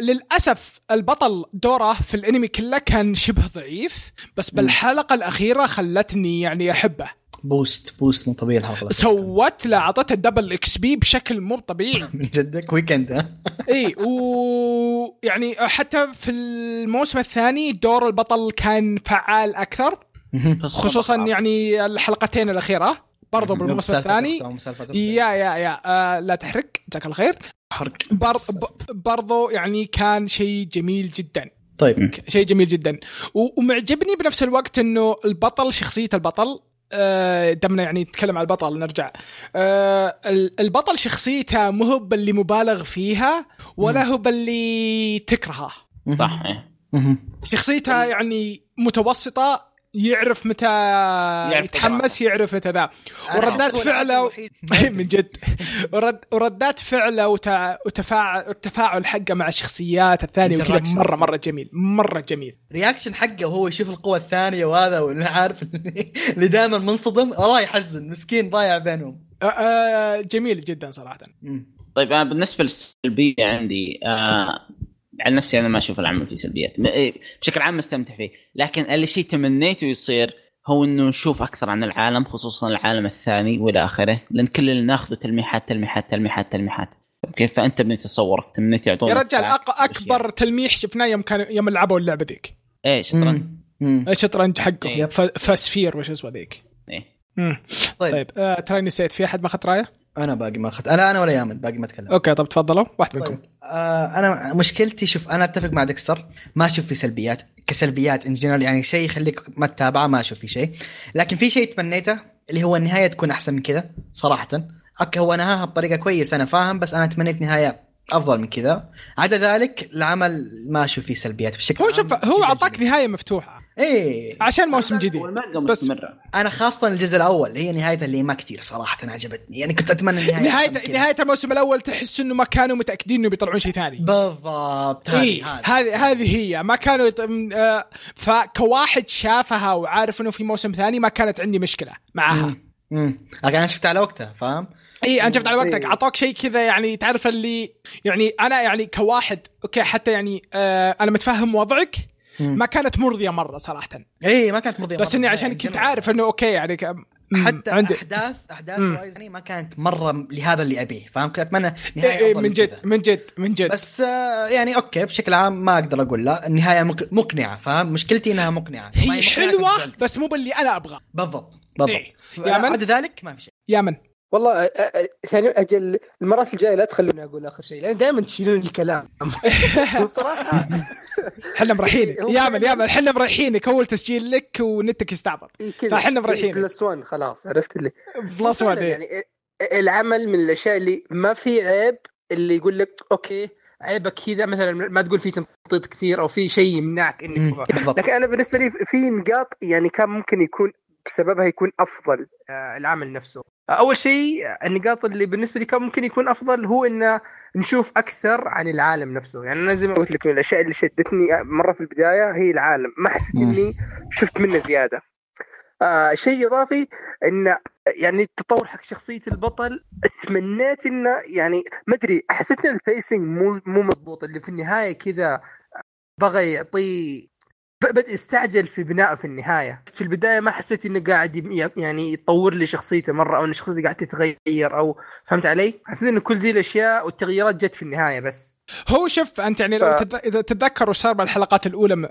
للأسف البطل دوره في الأنمي كله كان شبه ضعيف، بس بالحلقة الأخيرة خلتني يعني أحبه. بوست مو طبيعي الحلقة، سوت له عطته دبل اكس بي بشكل مو طبيعي. من جدك ويكند ها اي. ويعني حتى في الموسم الثاني دور البطل كان فعال أكثر، خصوصا يعني الحلقتين الأخيرة برضو بالموسم الثاني. يا لا تحرك جزاك الخير حرق. برضو يعني كان شيء جميل جدا. طيب شيء جميل جدا ومعجبني بنفس الوقت انه البطل، شخصية البطل دمنا يعني نتكلم على البطل نرجع. البطل شخصيته مهب اللي مبالغ فيها ولا هب اللي تكرهها. صح شخصيته يعني متوسطة، يعرف متى يتحمس، يعرف متى ذا، وردات فعله من جد وردات فعله وتفاعل حقه مع الشخصيات الثانية وكذا مرة جميل. رياكشن حقه وهو يشوف القوة الثانية وهذا، وانا عارف اللي دائما منصدم الله يحزن مسكين ضايع بينهم. جميل جدا صراحة. طيب أنا بالنسبة للسلبية عندي على نفسي أنا ما أشوف العمل فيه سلبيات بشكل عام، مستمتع فيه. لكن اللي شيء تمنيته يصير هو إنه نشوف أكثر عن العالم، خصوصا العالم الثاني وإلى آخره، لأن كل اللي ناخذه تلميحات. كيف فأنت بنتصورك تمنيت يعطون يا رجال أكبر تلميح شفناه يوم لعبوا اللعبة ديك إيه شطرنج حقه إيه. فاسفير وش اسمه ذيك إيه. طيب ترى نسيت في أحد ما خط رأيه؟ أنا باقي ما أخذت أنا ولا يامن باقي ما أتكلم. أوكي طب تفضلوا واحد منكم. أنا مشكلتي شوف أنا أتفق مع ديكستر، ما أشوف في سلبيات كسلبيات إن جنرال، يعني شيء يخليك ما تتابعه ما أشوف في شيء. لكن في شيء تمنيته اللي هو النهاية تكون أحسن من كذا صراحة. هو نهاها بطريقة كويسة أنا فاهم، بس أنا تمنيت نهاية أفضل من كذا. عدا ذلك العمل ما أشوف فيه سلبيات بشكل هو شوف هو عطاك نهاية مفتوحة إيه عشان موسم جديد، بس أنا خاصة الجزء الأول هي نهايته اللي ما كتير صراحة عجبتني. يعني كنت أتمنى نهاية الموسم الأول تحس إنه ما كانوا متأكدين إنه بيطلعون شيء ثاني بالضبط. هذه هي ما كانوا فكواحد شافها وعارف إنه في موسم ثاني ما كانت عندي مشكلة معها. أنا شفت على وقتها فاهم اي انا شفت على وقتك اعطاك شيء كذا يعني تعرف اللي يعني انا يعني كواحد اوكي حتى يعني انا متفهم وضعك ما كانت مرضيه مره صراحه اي ما كانت مرضيه بس اني عشان كنت عارف انه اوكي يعني حتى احداث وايز يعني ما كانت مره لهذا اللي ابيه فاهم. كنت اتمنى نهايه افضل من جد بس يعني اوكي بشكل عام ما اقدر اقول لا النهايه مقنعه فاهم. مشكلتي انها مقنعه هي حلوه بس مو باللي انا ابغاه بالضبط. بعد ذلك ما في شيء يا من والله ثاني أجل المرات الجاية لا تخلوني أقول آخر شيء لأن دائما تشيلون الكلام والصراحة حنا مرحينك يامن حنا مرحينك أول تسجيل لك ونتك يستعبط فحنا مرحينك بلسوان خلاص عرفت اللي بلسوان يعني العمل من الأشياء اللي ما في عيب اللي يقول لك أوكي عيبك كذا مثلا ما تقول فيه تمطيط كثير أو في شيء يمنعك إنك لكن أنا بالنسبة لي في نقاط يعني كان ممكن يكون بسببها يكون أفضل العمل نفسه. أول شيء النقاط اللي بالنسبة لي كان ممكن يكون أفضل هو إن نشوف أكثر عن العالم نفسه. يعني أنا زي ما قلت لكم الأشياء اللي شدتني مرة في البداية هي العالم ما حسيت إني شفت منه زيادة. شيء إضافي إن يعني التطور حق شخصية البطل تمنيت إنه يعني ما أدري حسيت إن الفيسنج مو مضبوط اللي في النهاية كذا بغى يعطي بدأ استعجل في بناءه في النهاية. في البداية ما حسيت إنه قاعد يعني يطور لي شخصيته مرة أو إن شخصيته قاعد تتغير أو فهمت علي. حسيت إن كل ذي الأشياء والتغييرات جت في النهاية بس هو شف أنت يعني لو تتذكروا صار بالحلقات الأولى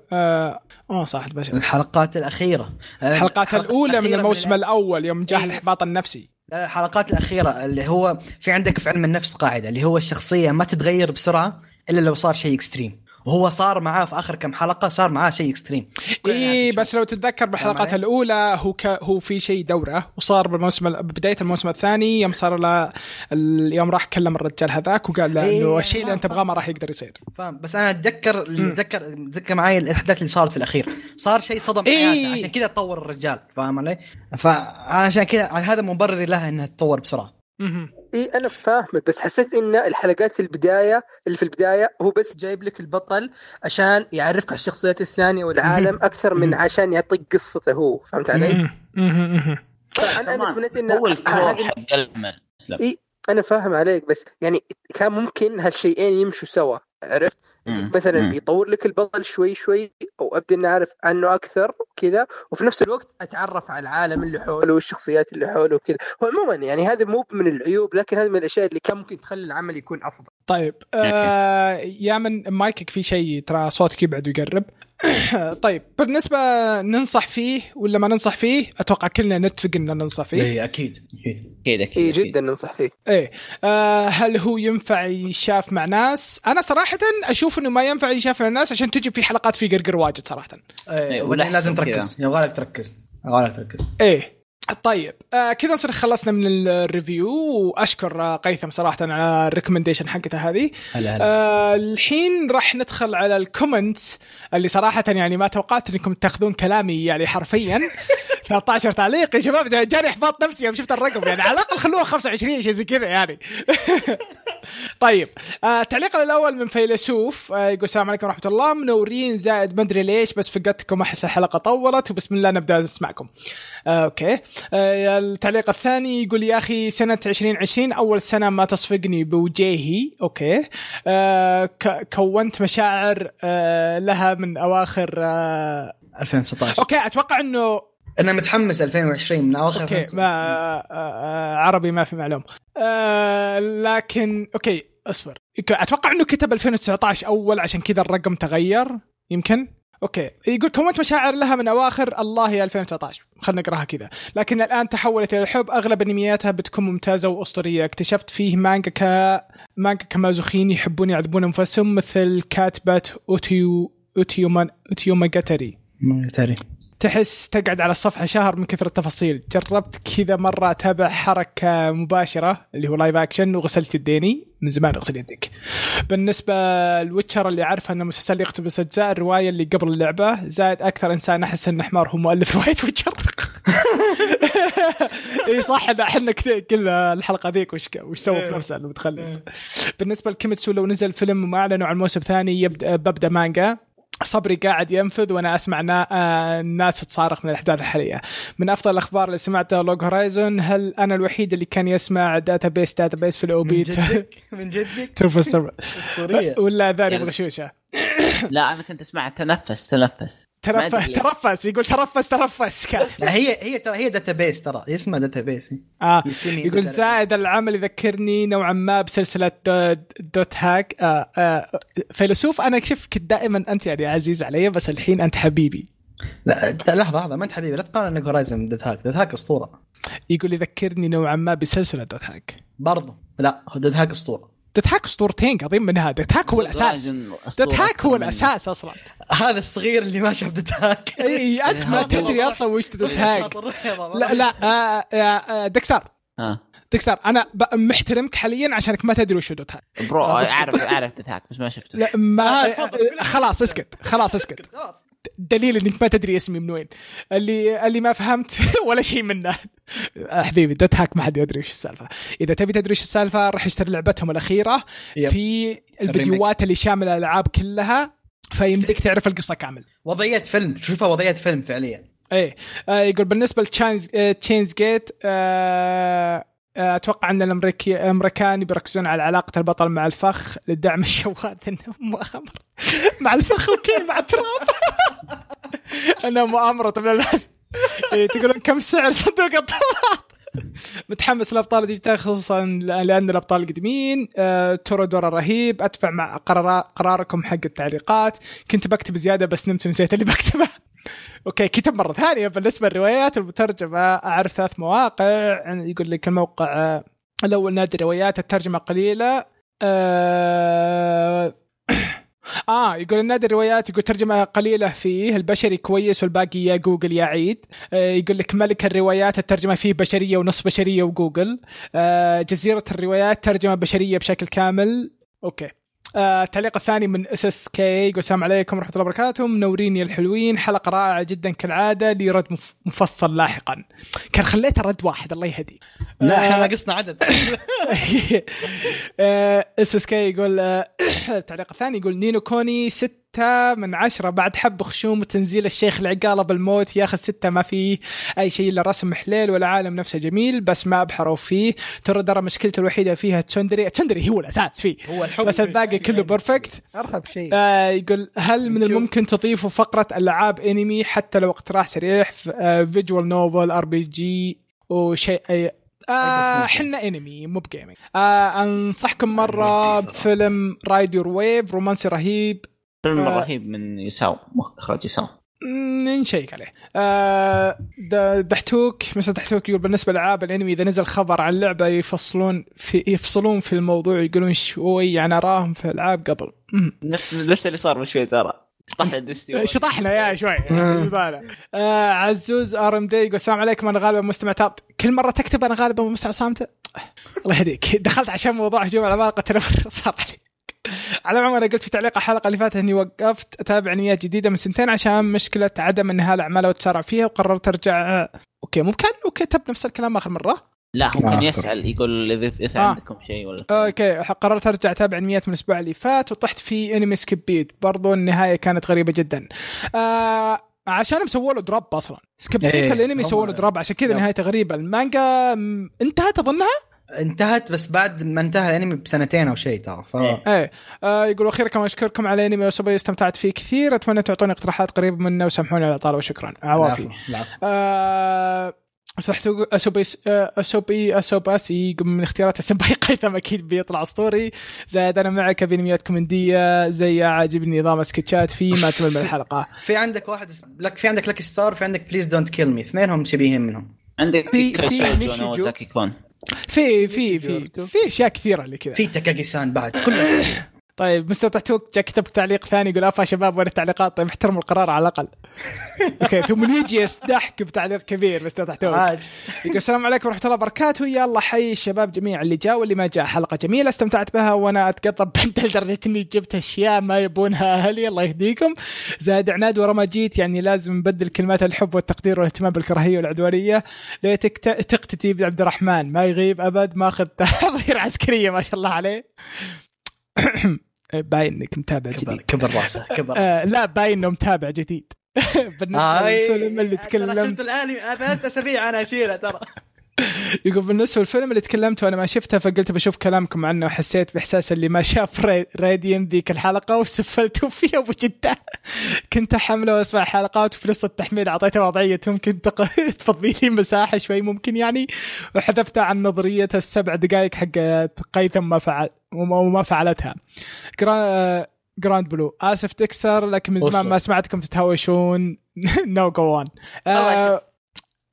صح الحلقات الأخيرة الحلقات الأولى من الموسم الأول يوم جاه الإحباط النفسي الحلقات الأخيرة اللي هو في عندك في علم النفس قاعدة اللي هو الشخصية ما تتغير بسرعة إلا لو صار شيء إكستريم، وهو صار معاه في آخر كم حلقة صار معاه شيء إكستريم. إيه بس لو تتذكر بالحلقات الأولى هو في شيء دورة، وصار بالموسم بداية الموسم الثاني يوم صار له اليوم راح كلم الرجال هذاك وقال له إنه الشيء اللي أنت بغاه ما راح يقدر يصير. فاهم؟ بس أنا أتذكر معايا الأحداث اللي صارت في الأخير، صار شيء صدم حياته عشان كذا تطور الرجال. فاهم علي؟ فعشان كذا هذا مبرر لها أنها تطور بسرعة. إيه أنا فاهمك، بس حسيت إن الحلقات البداية اللي في البداية هو بس جايب لك البطل عشان يعرفك على الشخصيات الثانية والعالم أكثر من عشان يعطيك قصته هو. فهمت علي؟ أنا تمنيت إن هو الكور حق المل. إيه أنا فاهم عليك، بس يعني كان ممكن هالشيئين يمشوا سوا. عرفت؟ مثلا يطور لك البطل شوي شوي أو أبدأ إن أعرف عنه أكثر كذا، وفي نفس الوقت أتعرف على العالم اللي حوله والشخصيات اللي حوله وكذا. هو عموما يعني هذا مو من العيوب، لكن هذا من الأشياء اللي كان ممكن تخلي العمل يكون أفضل. طيب يا من مايكك في شيء، ترى صوتك يبعد ويقرب. طيب بالنسبة ننصح فيه ولا ما ننصح فيه؟ أتوقع كلنا نتفق إننا ننصح فيه. إيه أكيد أكيد أكيد أكيد جدا ننصح فيه. إيه هل هو ينفع يشاف مع ناس؟ أنا صراحة أشوف إنه ما ينفع يشاف مع ناس عشان تجي في حلقات في قرقر واجد صراحة. إيه ولا لازم تركز، يبغالك تركز، يبغالك تركز. إيه طيب كذا نصير خلصنا من الريفيو، وأشكر قيثم صراحة على الريكومنديشن حقته هذه. الحين راح ندخل على الكومنتس اللي صراحة يعني ما توقعت أنكم تأخذون كلامي يعني حرفيا 13 تعليق يا شباب، جاني احباط نفسي يوم شفت الرقم، يعني على الأقل خلوها 25 شيء زي كذا يعني. طيب تعليقنا الأول من فيلسوف يقول السلام عليكم ورحمة الله، منورين زائد ما أدري ليش بس فقدتكم، أحس الحلقة طولت وبسم الله نبدأ نسمعكم. أوكي التعليق الثاني يقول يا أخي سنة 2020 أول سنة ما تصفقني بوجهي. أوكي كونت مشاعر لها من أواخر 2016. أوكي أتوقع أنه أنا متحمس 2020 من أواخر. أوكي ما عربي ما في معلوم لكن أوكي أصبر، أتوقع أنه كتب 2019 أول عشان كذا الرقم تغير يمكن. أوكي يقول كونت مشاعر لها من أواخر الله يا 2019 خلنا نقراها كذا، لكن الآن تحولت إلى الحب، أغلب أنمياتها بتكون ممتازة وأسطورية. اكتشفت فيه مانجا كمازوخين يحبون يعذبون أنفسهم مثل كاتبة أوتيوماغاتاري تحس تقعد على الصفحة شهر من كثرة التفاصيل. جربت كذا مرة أتابع حركة مباشرة اللي هو لايف أكشن وغسلت يديني، من زمان أغسل يديك. بالنسبة للويتشر اللي عارفه أنه مسلسل يقتبس أجزاء الرواية اللي قبل اللعبة، زائد أكثر إنسان أحس أن حمار هو مؤلف رواية ويتشر. إيه صح إحنا كل الحلقة ذيك وش سووا في نفسه المتخلف. بالنسبة لكيميتسو لو نزل فيلم ما أعلنوا عن الموسم الثاني ببدأ مانجا. صبري قاعد ينفذ وأنا أسمع الناس تصارخ من الأحداث الحالية. من أفضل الأخبار اللي سمعتها لوج هورايزون، هل أنا الوحيد اللي كان يسمع داتابيس في الأوبيت؟ من جدك ترفستر ولا ذاري بغشوشة؟ لا أنا كنت أسمع تنفس يقول ترفس كاف. هي داتابيس ترى اسمها داتابيس. يقول زائد العمل يذكرني نوعا ما بسلسله دوت هاك. فيلسوف انا شفتك دائما انت يعني عزيز علي، بس الحين انت حبيبي. لا لحظه ما انت حبيبي، لا تقارن هورايزن دوت هاك اسطوره. يقول يذكرني نوعا ما بسلسله دوت هاك برضه. لا دوت هاك اسطوره، تتحك اسطورتين عظيم من هذا. تتحك هو الأساس، تتحك هو الأساس أصلا. هذا الصغير اللي ما شاف تتحك. أي أنت ما تدري أصلا وش تتحك. لا دكسار أنا محترمك حاليا عشانك ما تدري وش تتحك. برو أعرف تتحك بس ما شفته. لا ما خلاص اسكت. دليل إنك ما تدري اسمي من وين. اللي ما فهمت ولا شيء منه حبيبي دتهاك ما حد يدري وش السالفة. إذا تبي تدري وش السالفة رح اشتري لعبتهم الأخيرة في الفيديوهات اللي شاملة الألعاب كلها، فيمديك تعرف القصة كامل. وضعية فيلم تشوفها، وضعية فيلم فعليا. إيه يقول بالنسبة لتشاينز جيت أتوقع أن الأمريكان بيركزون على علاقة البطل مع الفخ لدعم الشواذ إنه مؤامرة مع الفخ وكي مع التراب أنه مؤامرة. طبعا لازم تقولون كم سعر صندوق الطلعات. متحمس الأبطال الجديدة خصوصا لأن الأبطال القديمين ترى دور رهيب. أدفع مع قراركم حق التعليقات، كنت بكتب زيادة بس نمت ونسيت اللي بكتبه. اوكي كتب مره ثانيه. بالنسبه للروايات المترجمه اعرف ثلاث مواقع يقول لك الموقع الاول نادي روايات الترجمه قليله يقول النادي الروايات يقول ترجمة قليلة فيه البشري كويس والباقي يا جوجل يا عيد. يقول لك ملك الروايات الترجمة فيه بشرية ونص بشرية وجوجل. جزيرة الروايات ترجمة بشرية بشكل كامل. أوكي التعليق الثاني من اس كي يقول السلام عليكم ورحمة الله وبركاته منورين يا الحلوين حلقة رائعة جدا كالعادة لي رد مفصل لاحقا. كان خليته رد واحد الله يهدي لا احنا ناقصنا عدد. اس كي يقول التعليق الثاني يقول نينو كوني 6/10 بعد حب خشوم وتنزيل الشيخ العقالة بالموت ياخذ 6 ما فيه أي شيء إلا رسم حليل ولا عالم نفسه جميل بس ما أبحروا فيه ترى مشكلته الوحيدة فيها تشندري هو الأساس فيه هو الحب بس الباقي كله بيرفكت أرهب شيء. يقول هل من الممكن تضيفوا فقرة ألعاب أنمي حتى لو اقتراح سريع فيجوال نوفل RPG وشيء حنا انمي مو بجيمنج. انصحكم مرة بفيلم رايد يور ويف رومانسي رهيب فيلم رهيب من يساو اخراج يساو نشيك عليه. دحتوك مثلا دحتوك يقول بالنسبة لألعاب الانمي إذا نزل خبر عن لعبة يفصلون في الموضوع يقولون شوي أنا راهم في الألعاب قبل نفس اللي صار بشوي ترى شطحنا يا شوي عزوز RMD يقول السلام عليكم أنا غالبا مستمع تابط كل مرة تكتب أنا غالبا مستمع صامت الله يهديك دخلت عشان موضوع هجوم على مالقة تنفر صار علي على العموم أنا قلت في تعليق الحلقة اللي فاتت إني وقفت أتابع أنميات جديدة من 2 عشان مشكلة عدم إنها الأعمال وتسارع فيها وقررت أرجع. أوكي ممكن وكتب نفس الكلام آخر مرة لا ممكن يسأل يقول إذا عندكم شيء ولا أوكي قررت أرجع أتابع أنميات من الأسبوع اللي فات وطحت في أنمي سكيبيت برضو النهاية كانت غريبة جدا عشان مسووا له دروب أصلا سكيبيت الأنمي سووا له دروب عشان كذا نهاية غريبة. المانجا انتهت أظنها انتهت بس بعد ما انتهى الانمي بسنتين او شيء ترى يقولوا اخيرا كمان اشكركم على انمي وسبي استمتعت فيه كثير اتمنى تعطوني اقتراحات قريبه منه وسامحوني على طالب وشكرا عوافي. صحتو اسوباسي من اختيارات السباي قيثم اكيد بيطلع اسطوري زائد انا معك بانميات كوميديه زي عاجبني نظام سكتشات في ما تمل الحلقه. في عندك واحد لك في عندك لك ستار في عندك بليز دونت كيل مي اثنينهم شبيهين منهم عندك كريستو وزاكي كون في في في في اشياء كثيره اللي كذا في تكاكيسان بعد كله. طيب مستطعتوك كتب تعليق ثاني يقول افا شباب وين التعليقات طيب احترموا القرار على الاقل اوكي ثم يجي يستحك بتعليق كبير مستطعتوك يقول السلام عليكم ورحمه الله وبركاته يلا حي الشباب جميع اللي جاء واللي ما جاء حلقه جميله استمتعت بها وانا اتقطب بنت لدرجه اني جبت اشياء ما يبونها اهلي الله يهديكم زاد عناد ورا ما جيت يعني لازم نبدل كلمات الحب والتقدير والاهتمام بالكراهيه والعدوانيه ليتك تقتتي بعبد الرحمن ما يغيب ابد ما اخذ تحضير عسكريه ما شاء الله عليه باين انك متابع جديد كبر راسه لا باين انه متابع جديد بالنسبه للفيلم اللي تكلمت شفت الانمي ثلاث اسابيع انا اشيله ترى يقول بالنسبه للفيلم اللي تكلمت وانا ما شفته فقلت بشوف كلامكم عنه وحسيت باحساس اللي ما شاف راديان ذيك الحلقه وسفلتوا فيها بجده كنت حمله واسمع حلقات وفي لسه التحميل اعطيته وضعيه ممكن تفضي لي مساحه شوي ممكن يعني وحذفتها عن نظريه السبع دقائق حقت قيثم ما فعلتها جراند بلو آسف تكسر لكن من زمان ما سمعتكم تتهاوشون نو جو اون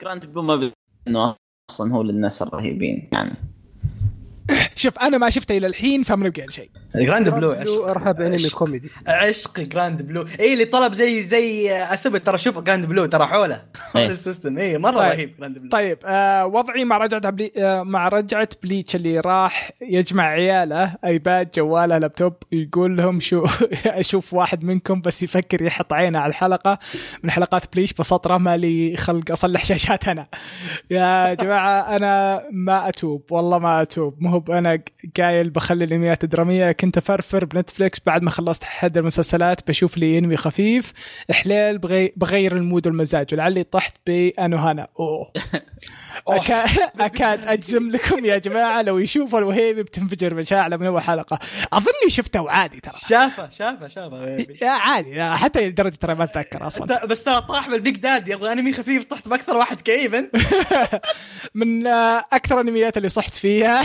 جراند بلو ما انه اصلا هو للناس الرهيبين يعني شوف انا ما شفته الى الحين فما بقى شيء. جراند بلو ارهب انمي كوميدي عشق جراند بلو اي اللي طلب زي اسب ترى شوف جراند بلو ترى حوله السيستم اي مره رهيب جراند بلو. طيب وضعي مع رجعت بليتش اللي راح يجمع عياله ايباد جواله لابتوب يقول لهم شو اشوف واحد منكم بس يفكر يحط عينه على الحلقه من حلقات بليتش بسطره مالي خلق اصلح شاشات انا يا جماعه انا ما اتوب والله ما اتوب مهب انا قايل بخلي الانميات الدراميه كنت افرفر بنتفليكس بعد ما خلصت حد المسلسلات بشوف لي انمي خفيف احلال بغير المود والمزاج ولعلي طحت بانو هانا اكاد اجزم لكم يا جماعه لو يشوفوا الوهيبي بتنفجر مشاعره من اول حلقه اظني شفته وعادي ترى شافه يا عادي حتى لدرجه ترى ما اتذكر اصلا بس ترى طاح بالبيك داد يبغى انمي خفيف طحت باكثر واحد كئيب من اكثر الانميات اللي صحت فيها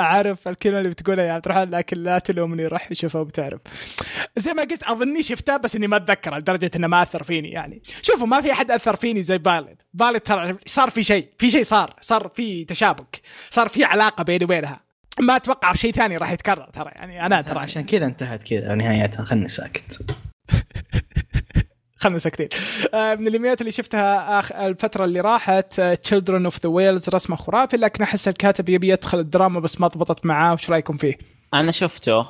أعرف الكلمة اللي بتقولها يا عبد الرحمن، لكن لا تلومني، راح أشوفها وبتعرف. زي ما قلت أظني شفتها بس إني ما أتذكر، لدرجة إنه ما أثر فيني يعني. شوفوا ما في أحد أثر فيني زي فايلت ترى صار في شيء، صار في تشابك، صار في علاقة بيني وبينها، ما أتوقع شيء ثاني راح يتكرر ترى يعني. أنا ترى عشان كذا انتهت كذا نهايتها، خلني ساكت. خلنا ساكتين. من الانميات اللي شفتها الفترة اللي راحت Children of the Whales، رسمه خرافي لكن أحس الكاتب يبي يدخل الدراما بس ما ضبطت معاه. وش رأيكم فيه؟ أنا شفته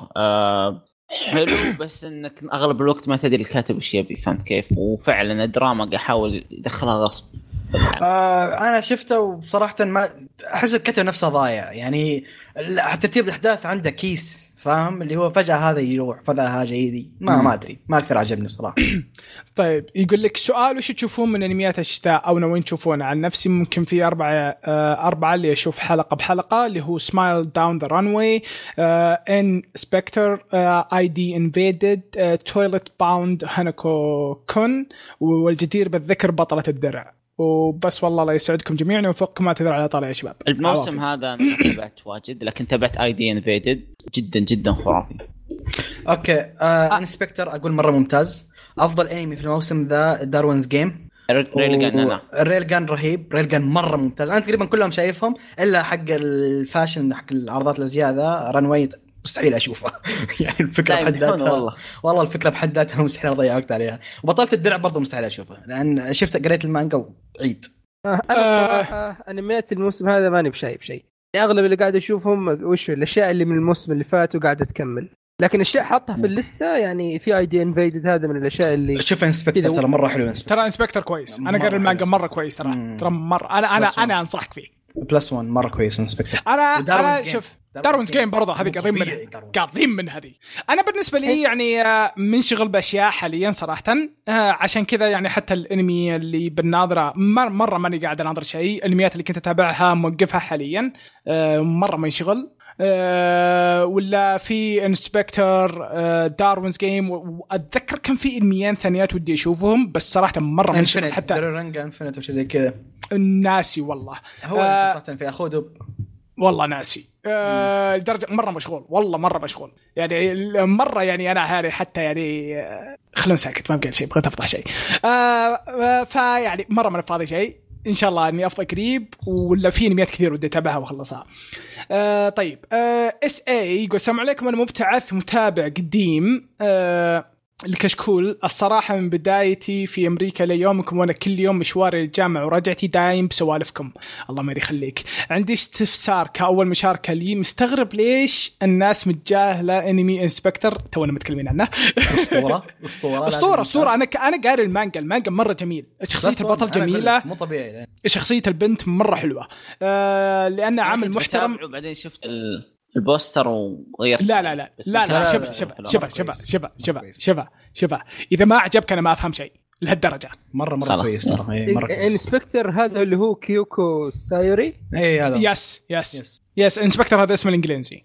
حلو، بس إنك أغلب الوقت ما تدري الكاتب وش يبي، فهمت كيف؟ وفعلا الدراما قاعد يحاول يدخلها غصب. أنا شفته وبصراحة ما أحس الكاتب نفسه ضايع يعني، ترتيب الأحداث عنده كيس، فاهم؟ اللي هو فجأة هذا يروح فجأة هذا يدي، ما أدري، ما أكثر عجبني صراحة. طيب يقول لك سؤال، وش تشوفون من أنميات الشتاء أو نوين تشوفون؟ عن نفسي ممكن في أربعة اللي أشوف حلقة بحلقة، اللي هو Smile Down the Runway، Inspector ID Invaded، Toilet Bound Hanako Kun، والجدير بالذكر بطلة الدرع. وبس والله الله يسعدكم جميعا وفقكم ما تدري على طالع يا شباب. الموسم هذا أنا تابعت واجد، لكن تابعت ID Invaded جدا جدا خرافي. أوكي انسبكتر أقول مرة ممتاز، أفضل أنمي في الموسم ذا داروينز جيم. ريلغان رهيب، ريلغان مرة ممتاز، أنا تقريبا كلهم شايفهم إلا حق الفاشن حق العرضات الزيادة، رانوي مستحيل أشوفه. يعني الفكرة بحد ذاتها والله الفكرة بحد ذاتها مستحيل أضيع وقت عليها. وبطلت الدرع برضو مستحيل أشوفه، لأن شفت قريت المانجا وعيد. أنا الصراحة أنميات الموسم هذا ماني بشايف شيء، أغلب اللي قاعد أشوفهم وش الأشياء اللي من الموسم اللي فات وقاعدة تكمل، لكن الأشياء حطها في الليستة يعني. في اي دي انفيدد هذا من الأشياء اللي شوف. انسبكتر ترى مرة حلو، ترى انسبكتر كويس، أنا قريت المانجا مرة كويس ترى مرة. أنا أنصحك فيه بلس 1 مرة كويس انسبكتر. أنا شوف دارونز جيم برضه هذه قاضين من هذه. أنا بالنسبة لي يعني منشغل بأشياء حاليا صراحة، عشان كذا يعني حتى الأنمي اللي بالناظرة مرة ماني قاعد أناظر شيء. الأنميات اللي كنت أتابعها موقفها حاليا، مرة منشغل. ولا في انسبكتر، داروينز جيم، وأتذكر كان في أنميان ثانيات ودي أشوفهم بس صراحة مرة منشغل. حتى درورانجا انفينيت وشي زي كذا ناسي والله، هو صراحة في أخوده والله ناسي. الدرجة مرة مشغول والله، مرة مشغول يعني، مرة يعني أنا هاري حتى يعني خلونا ساكت، ما بقول شيء، بغيت أفضح شيء. فيعني مرة ما فاضي شيء، إن شاء الله أني أفضل قريب، ولا في أنميات كثير ودي أتابعها وخلصها. طيب اس اي يقول السلام عليكم، أنا مبتعث متابع قديم الكشكول. الصراحة من بدايتي في أمريكا ليومكم وأنا كل يوم مشواري للجامعة ورجعتي دايم بسوالفكم، الله ما يخليك. عندي استفسار كأول مشاركة لي، مستغرب ليش الناس متجاهلة أنمي إنسبكتر، تونا متكلمين عنه. أسطورة. أنا قاري المانجا مرة جميل، شخصية البطل جميلة مو طبيعي، شخصية البنت مرة حلوة، لأنه عمل محترم. وبعدين شفت البوستر وغير لا شبه اذا ما عجبك انا ما افهم شيء لهالدرجه. مره كويس ترى. انسبكتر هذا اللي هو كيوكو سايوري، اي هذا يس انسبكتر، هذا اسمه الانجليزي.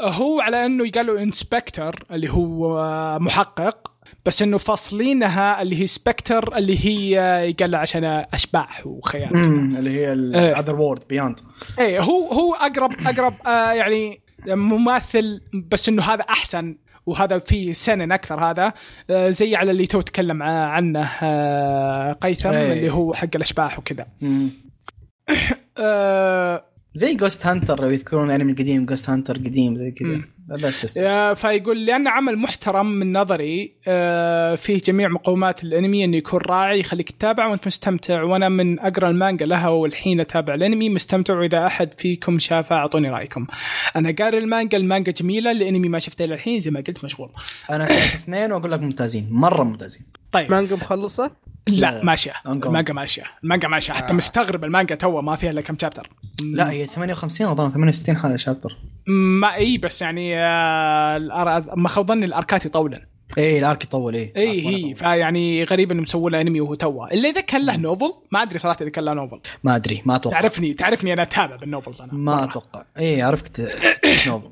هو على انه يقالوا انسبكتر اللي هو محقق، بس انه فصلينها اللي هي سبكتر اللي هي يقال عشان اشباح وخيال، اللي هي الاذر وورد بياند. اي هو اقرب يعني مماثل، بس انه هذا احسن وهذا فيه سنن اكثر. هذا زي على اللي تو تكلم عنه قيثم، اللي هو حق الاشباح وكذا. زي جوست هانتر، يذكرون الانمي القديم جوست هانتر قديم زي كذا. فيقول لأن عمل محترم من نظري، فيه جميع مقومات الأنمي، أنه يكون راعي يخليك تتابع وأنت مستمتع، وأنا من أقرأ المانجا لها والحين أتابع الأنمي مستمتع، وإذا أحد فيكم شافها أعطوني رأيكم. أنا قاري المانجا جميلة، الأنمي ما شفته للحين زي ما قلت مشغول. أنا شفت 2 وأقول لك ممتازين مرة ممتازين. طيب مانجا مخلصة؟ لا ماشية، المانجا ماشية حتى مستغرب المانجا توه ما فيها إلا كم شابتر. لا هي 58 أظن 68 حالة شابتر ما، اي بس يعني ما خضني الاركات طولا. ايه الارك يطول ايه هي فيعني غريب انه مسوي له انمي وهو توه اللي اذا كان له نوفل ما ادري صراحه اذا كان له نوفل ما ادري ما اتوقع تعرفني انا اتابع بالنوفلز انا ما اتوقع ايه عرفت نوفل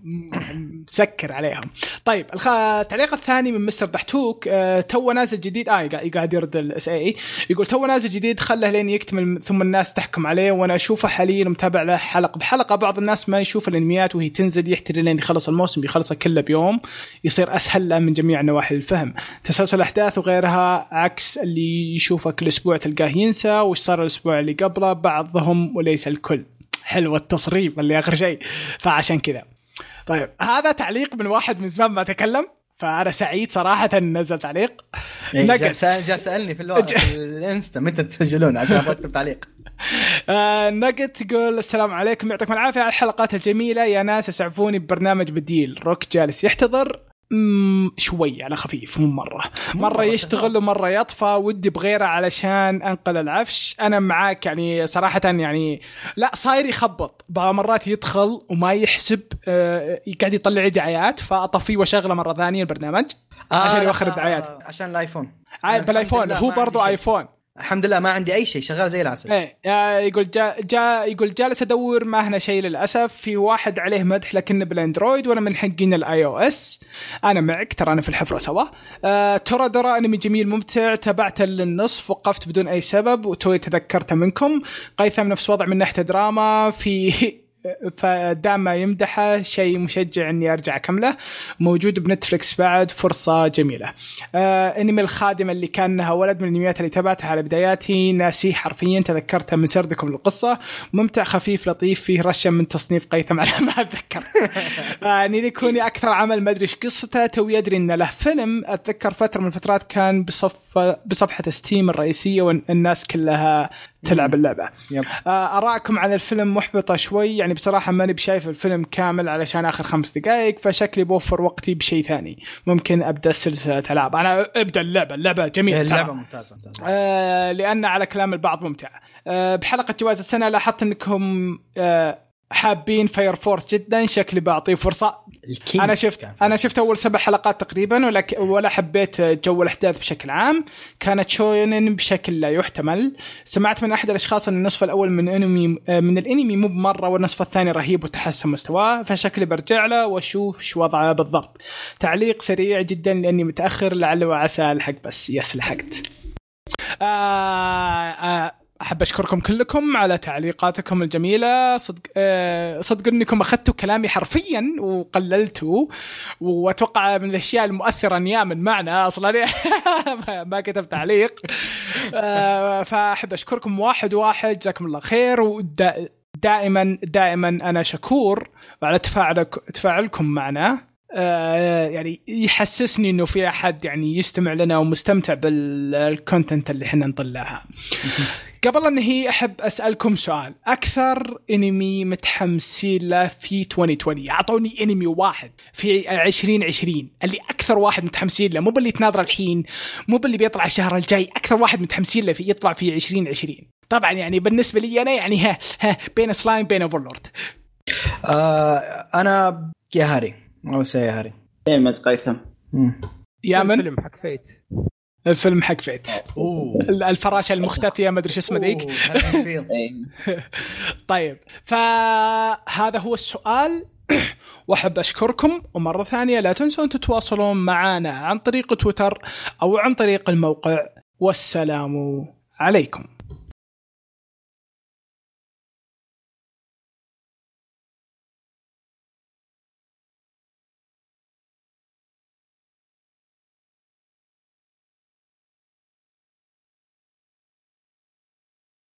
مسكر عليهم. طيب التعليق الثاني من مستر دحتوك تو نازل جديد قاعد يرد الاس اي يقول تو نازل جديد خله لين يكتمل ثم الناس تحكم عليه وانا اشوفه حاليا متابع له حلقه بحلقه. بعض الناس ما يشوف الانميات وهي تنزل يحتري لين يخلص الموسم بيخلصه كله بيوم يصير اسهل له من جميع النواحي الفهم تسلسل الاحداث وغيرها عكس اللي يشوفه كل اسبوع تلقاه ينسى وش صار الاسبوع اللي قبله بعضهم وليس الكل. حلو التصريف اللي اخر شيء فعشان كذا. طيب هذا تعليق من واحد من زمان ما تكلم فانا سعيد صراحه ان نزل تعليق. جاء سالني في الانستا متى تسجلون عشان اكتب تعليق. نقت تقول السلام عليكم يعطيكم العافيه على الحلقات الجميله يا ناس اسعفوني ببرنامج بديل روك جالس يحتضر شوي على خفيف مو مرة يشتغل ومرة يطفى ودي بغيره علشان أنقل العفش. أنا معاك يعني صراحة يعني لا صاير يخبط بعض مرات يدخل وما يحسب قاعد يطلع دعايات فأطفيه وشغله مرة ثانية البرنامج عشان يوخر الدعايات عشان الآيفون بالآيفون هو برضو آيفون الحمد لله ما عندي أي شيء شغال زي العسل. يقول يقول جالس أدور ما هنا شيء للأسف في واحد عليه مدح لكنه بالأندرويد وأنا من حقين الآي أو إس. أنا معك ترى أنا في الحفرة سوا. ترى درا أنمي جميل ممتع تابعته للنصف وقفت بدون أي سبب وتوي تذكرته منكم. قيثم نفس وضع من ناحية دراما في فدام ما يمدحه شيء مشجع اني ارجع اكمله. موجود بنتفلكس بعد فرصه جميله. انمي الخادمه اللي كانها ولد من الانميات اللي تابعتها على بداياتي ناسيه حرفيا تذكرتها من سردكم للقصه ممتع خفيف لطيف فيه رشه من تصنيف قيثم على ما اتذكر. اني لكوني اكثر عمل ما ادري ايش قصته توي ادري ان له فيلم. اتذكر فتره من الفترات كان بصفحه ستيم الرئيسيه والناس كلها تلعب اللعبة. أراءكم على الفيلم محبطة شوي يعني بصراحة ماني بشايف الفيلم كامل علشان آخر 5 دقائق فشكلي بوفر وقتي بشيء ثاني ممكن أبدأ سلسلة ألعاب. أنا أبدأ اللعبة جميلة اللعبة ممتازة. لأن على كلام البعض ممتع. بحلقة جواز السنة لاحظت أنكم حابين فاير فورس جدا شكلي بعطيه فرصة. أنا شفت أول 7 حلقات تقريبا ولا حبيت جو الأحداث بشكل عام كانت شونين بشكل لا يحتمل. سمعت من أحد الأشخاص أن النصف الأول من الأنمي مو بمرة والنصف الثاني رهيب وتحسن مستواه فشكلي برجع له وأشوف شو وضعه بالضبط. تعليق سريع جدا لأني متأخر لعل وعسى الحق بس يس لحقت. أحب أشكركم كلكم على تعليقاتكم الجميلة صدق أنكم أخذتوا كلامي حرفيا وقللتوا وأتوقع من الأشياء المؤثرة أني من معنى أصلا ما كتب تعليق. فأحب أشكركم واحد جزاكم الله خير ودائما أنا شكور على تفاعلكم معنا يعني يحسسني انه في احد يعني يستمع لنا ومستمتع بالكونتنت اللي احنا نطلعها. قبل ان هي احب اسالكم سؤال اكثر انمي متحمسين له في 2020 اعطوني انمي واحد في 2020 اللي اكثر واحد متحمسين له مو باللي تناظر الحين مو باللي بيطلع الشهر الجاي اكثر واحد متحمسين له في يطلع في 2020. طبعا يعني بالنسبه لي انا يعني ها بين سلايم بين اوفرلورد. انا يا هاري أو سياري مز قيثم يا من الفيلم حق فيت الفراشة المختفية ما أدري شو اسمه ذيك. طيب فهذا هو السؤال وأحب أشكركم ومرة ثانية لا تنسوا أن تتواصلون معنا عن طريق تويتر أو عن طريق الموقع والسلام عليكم.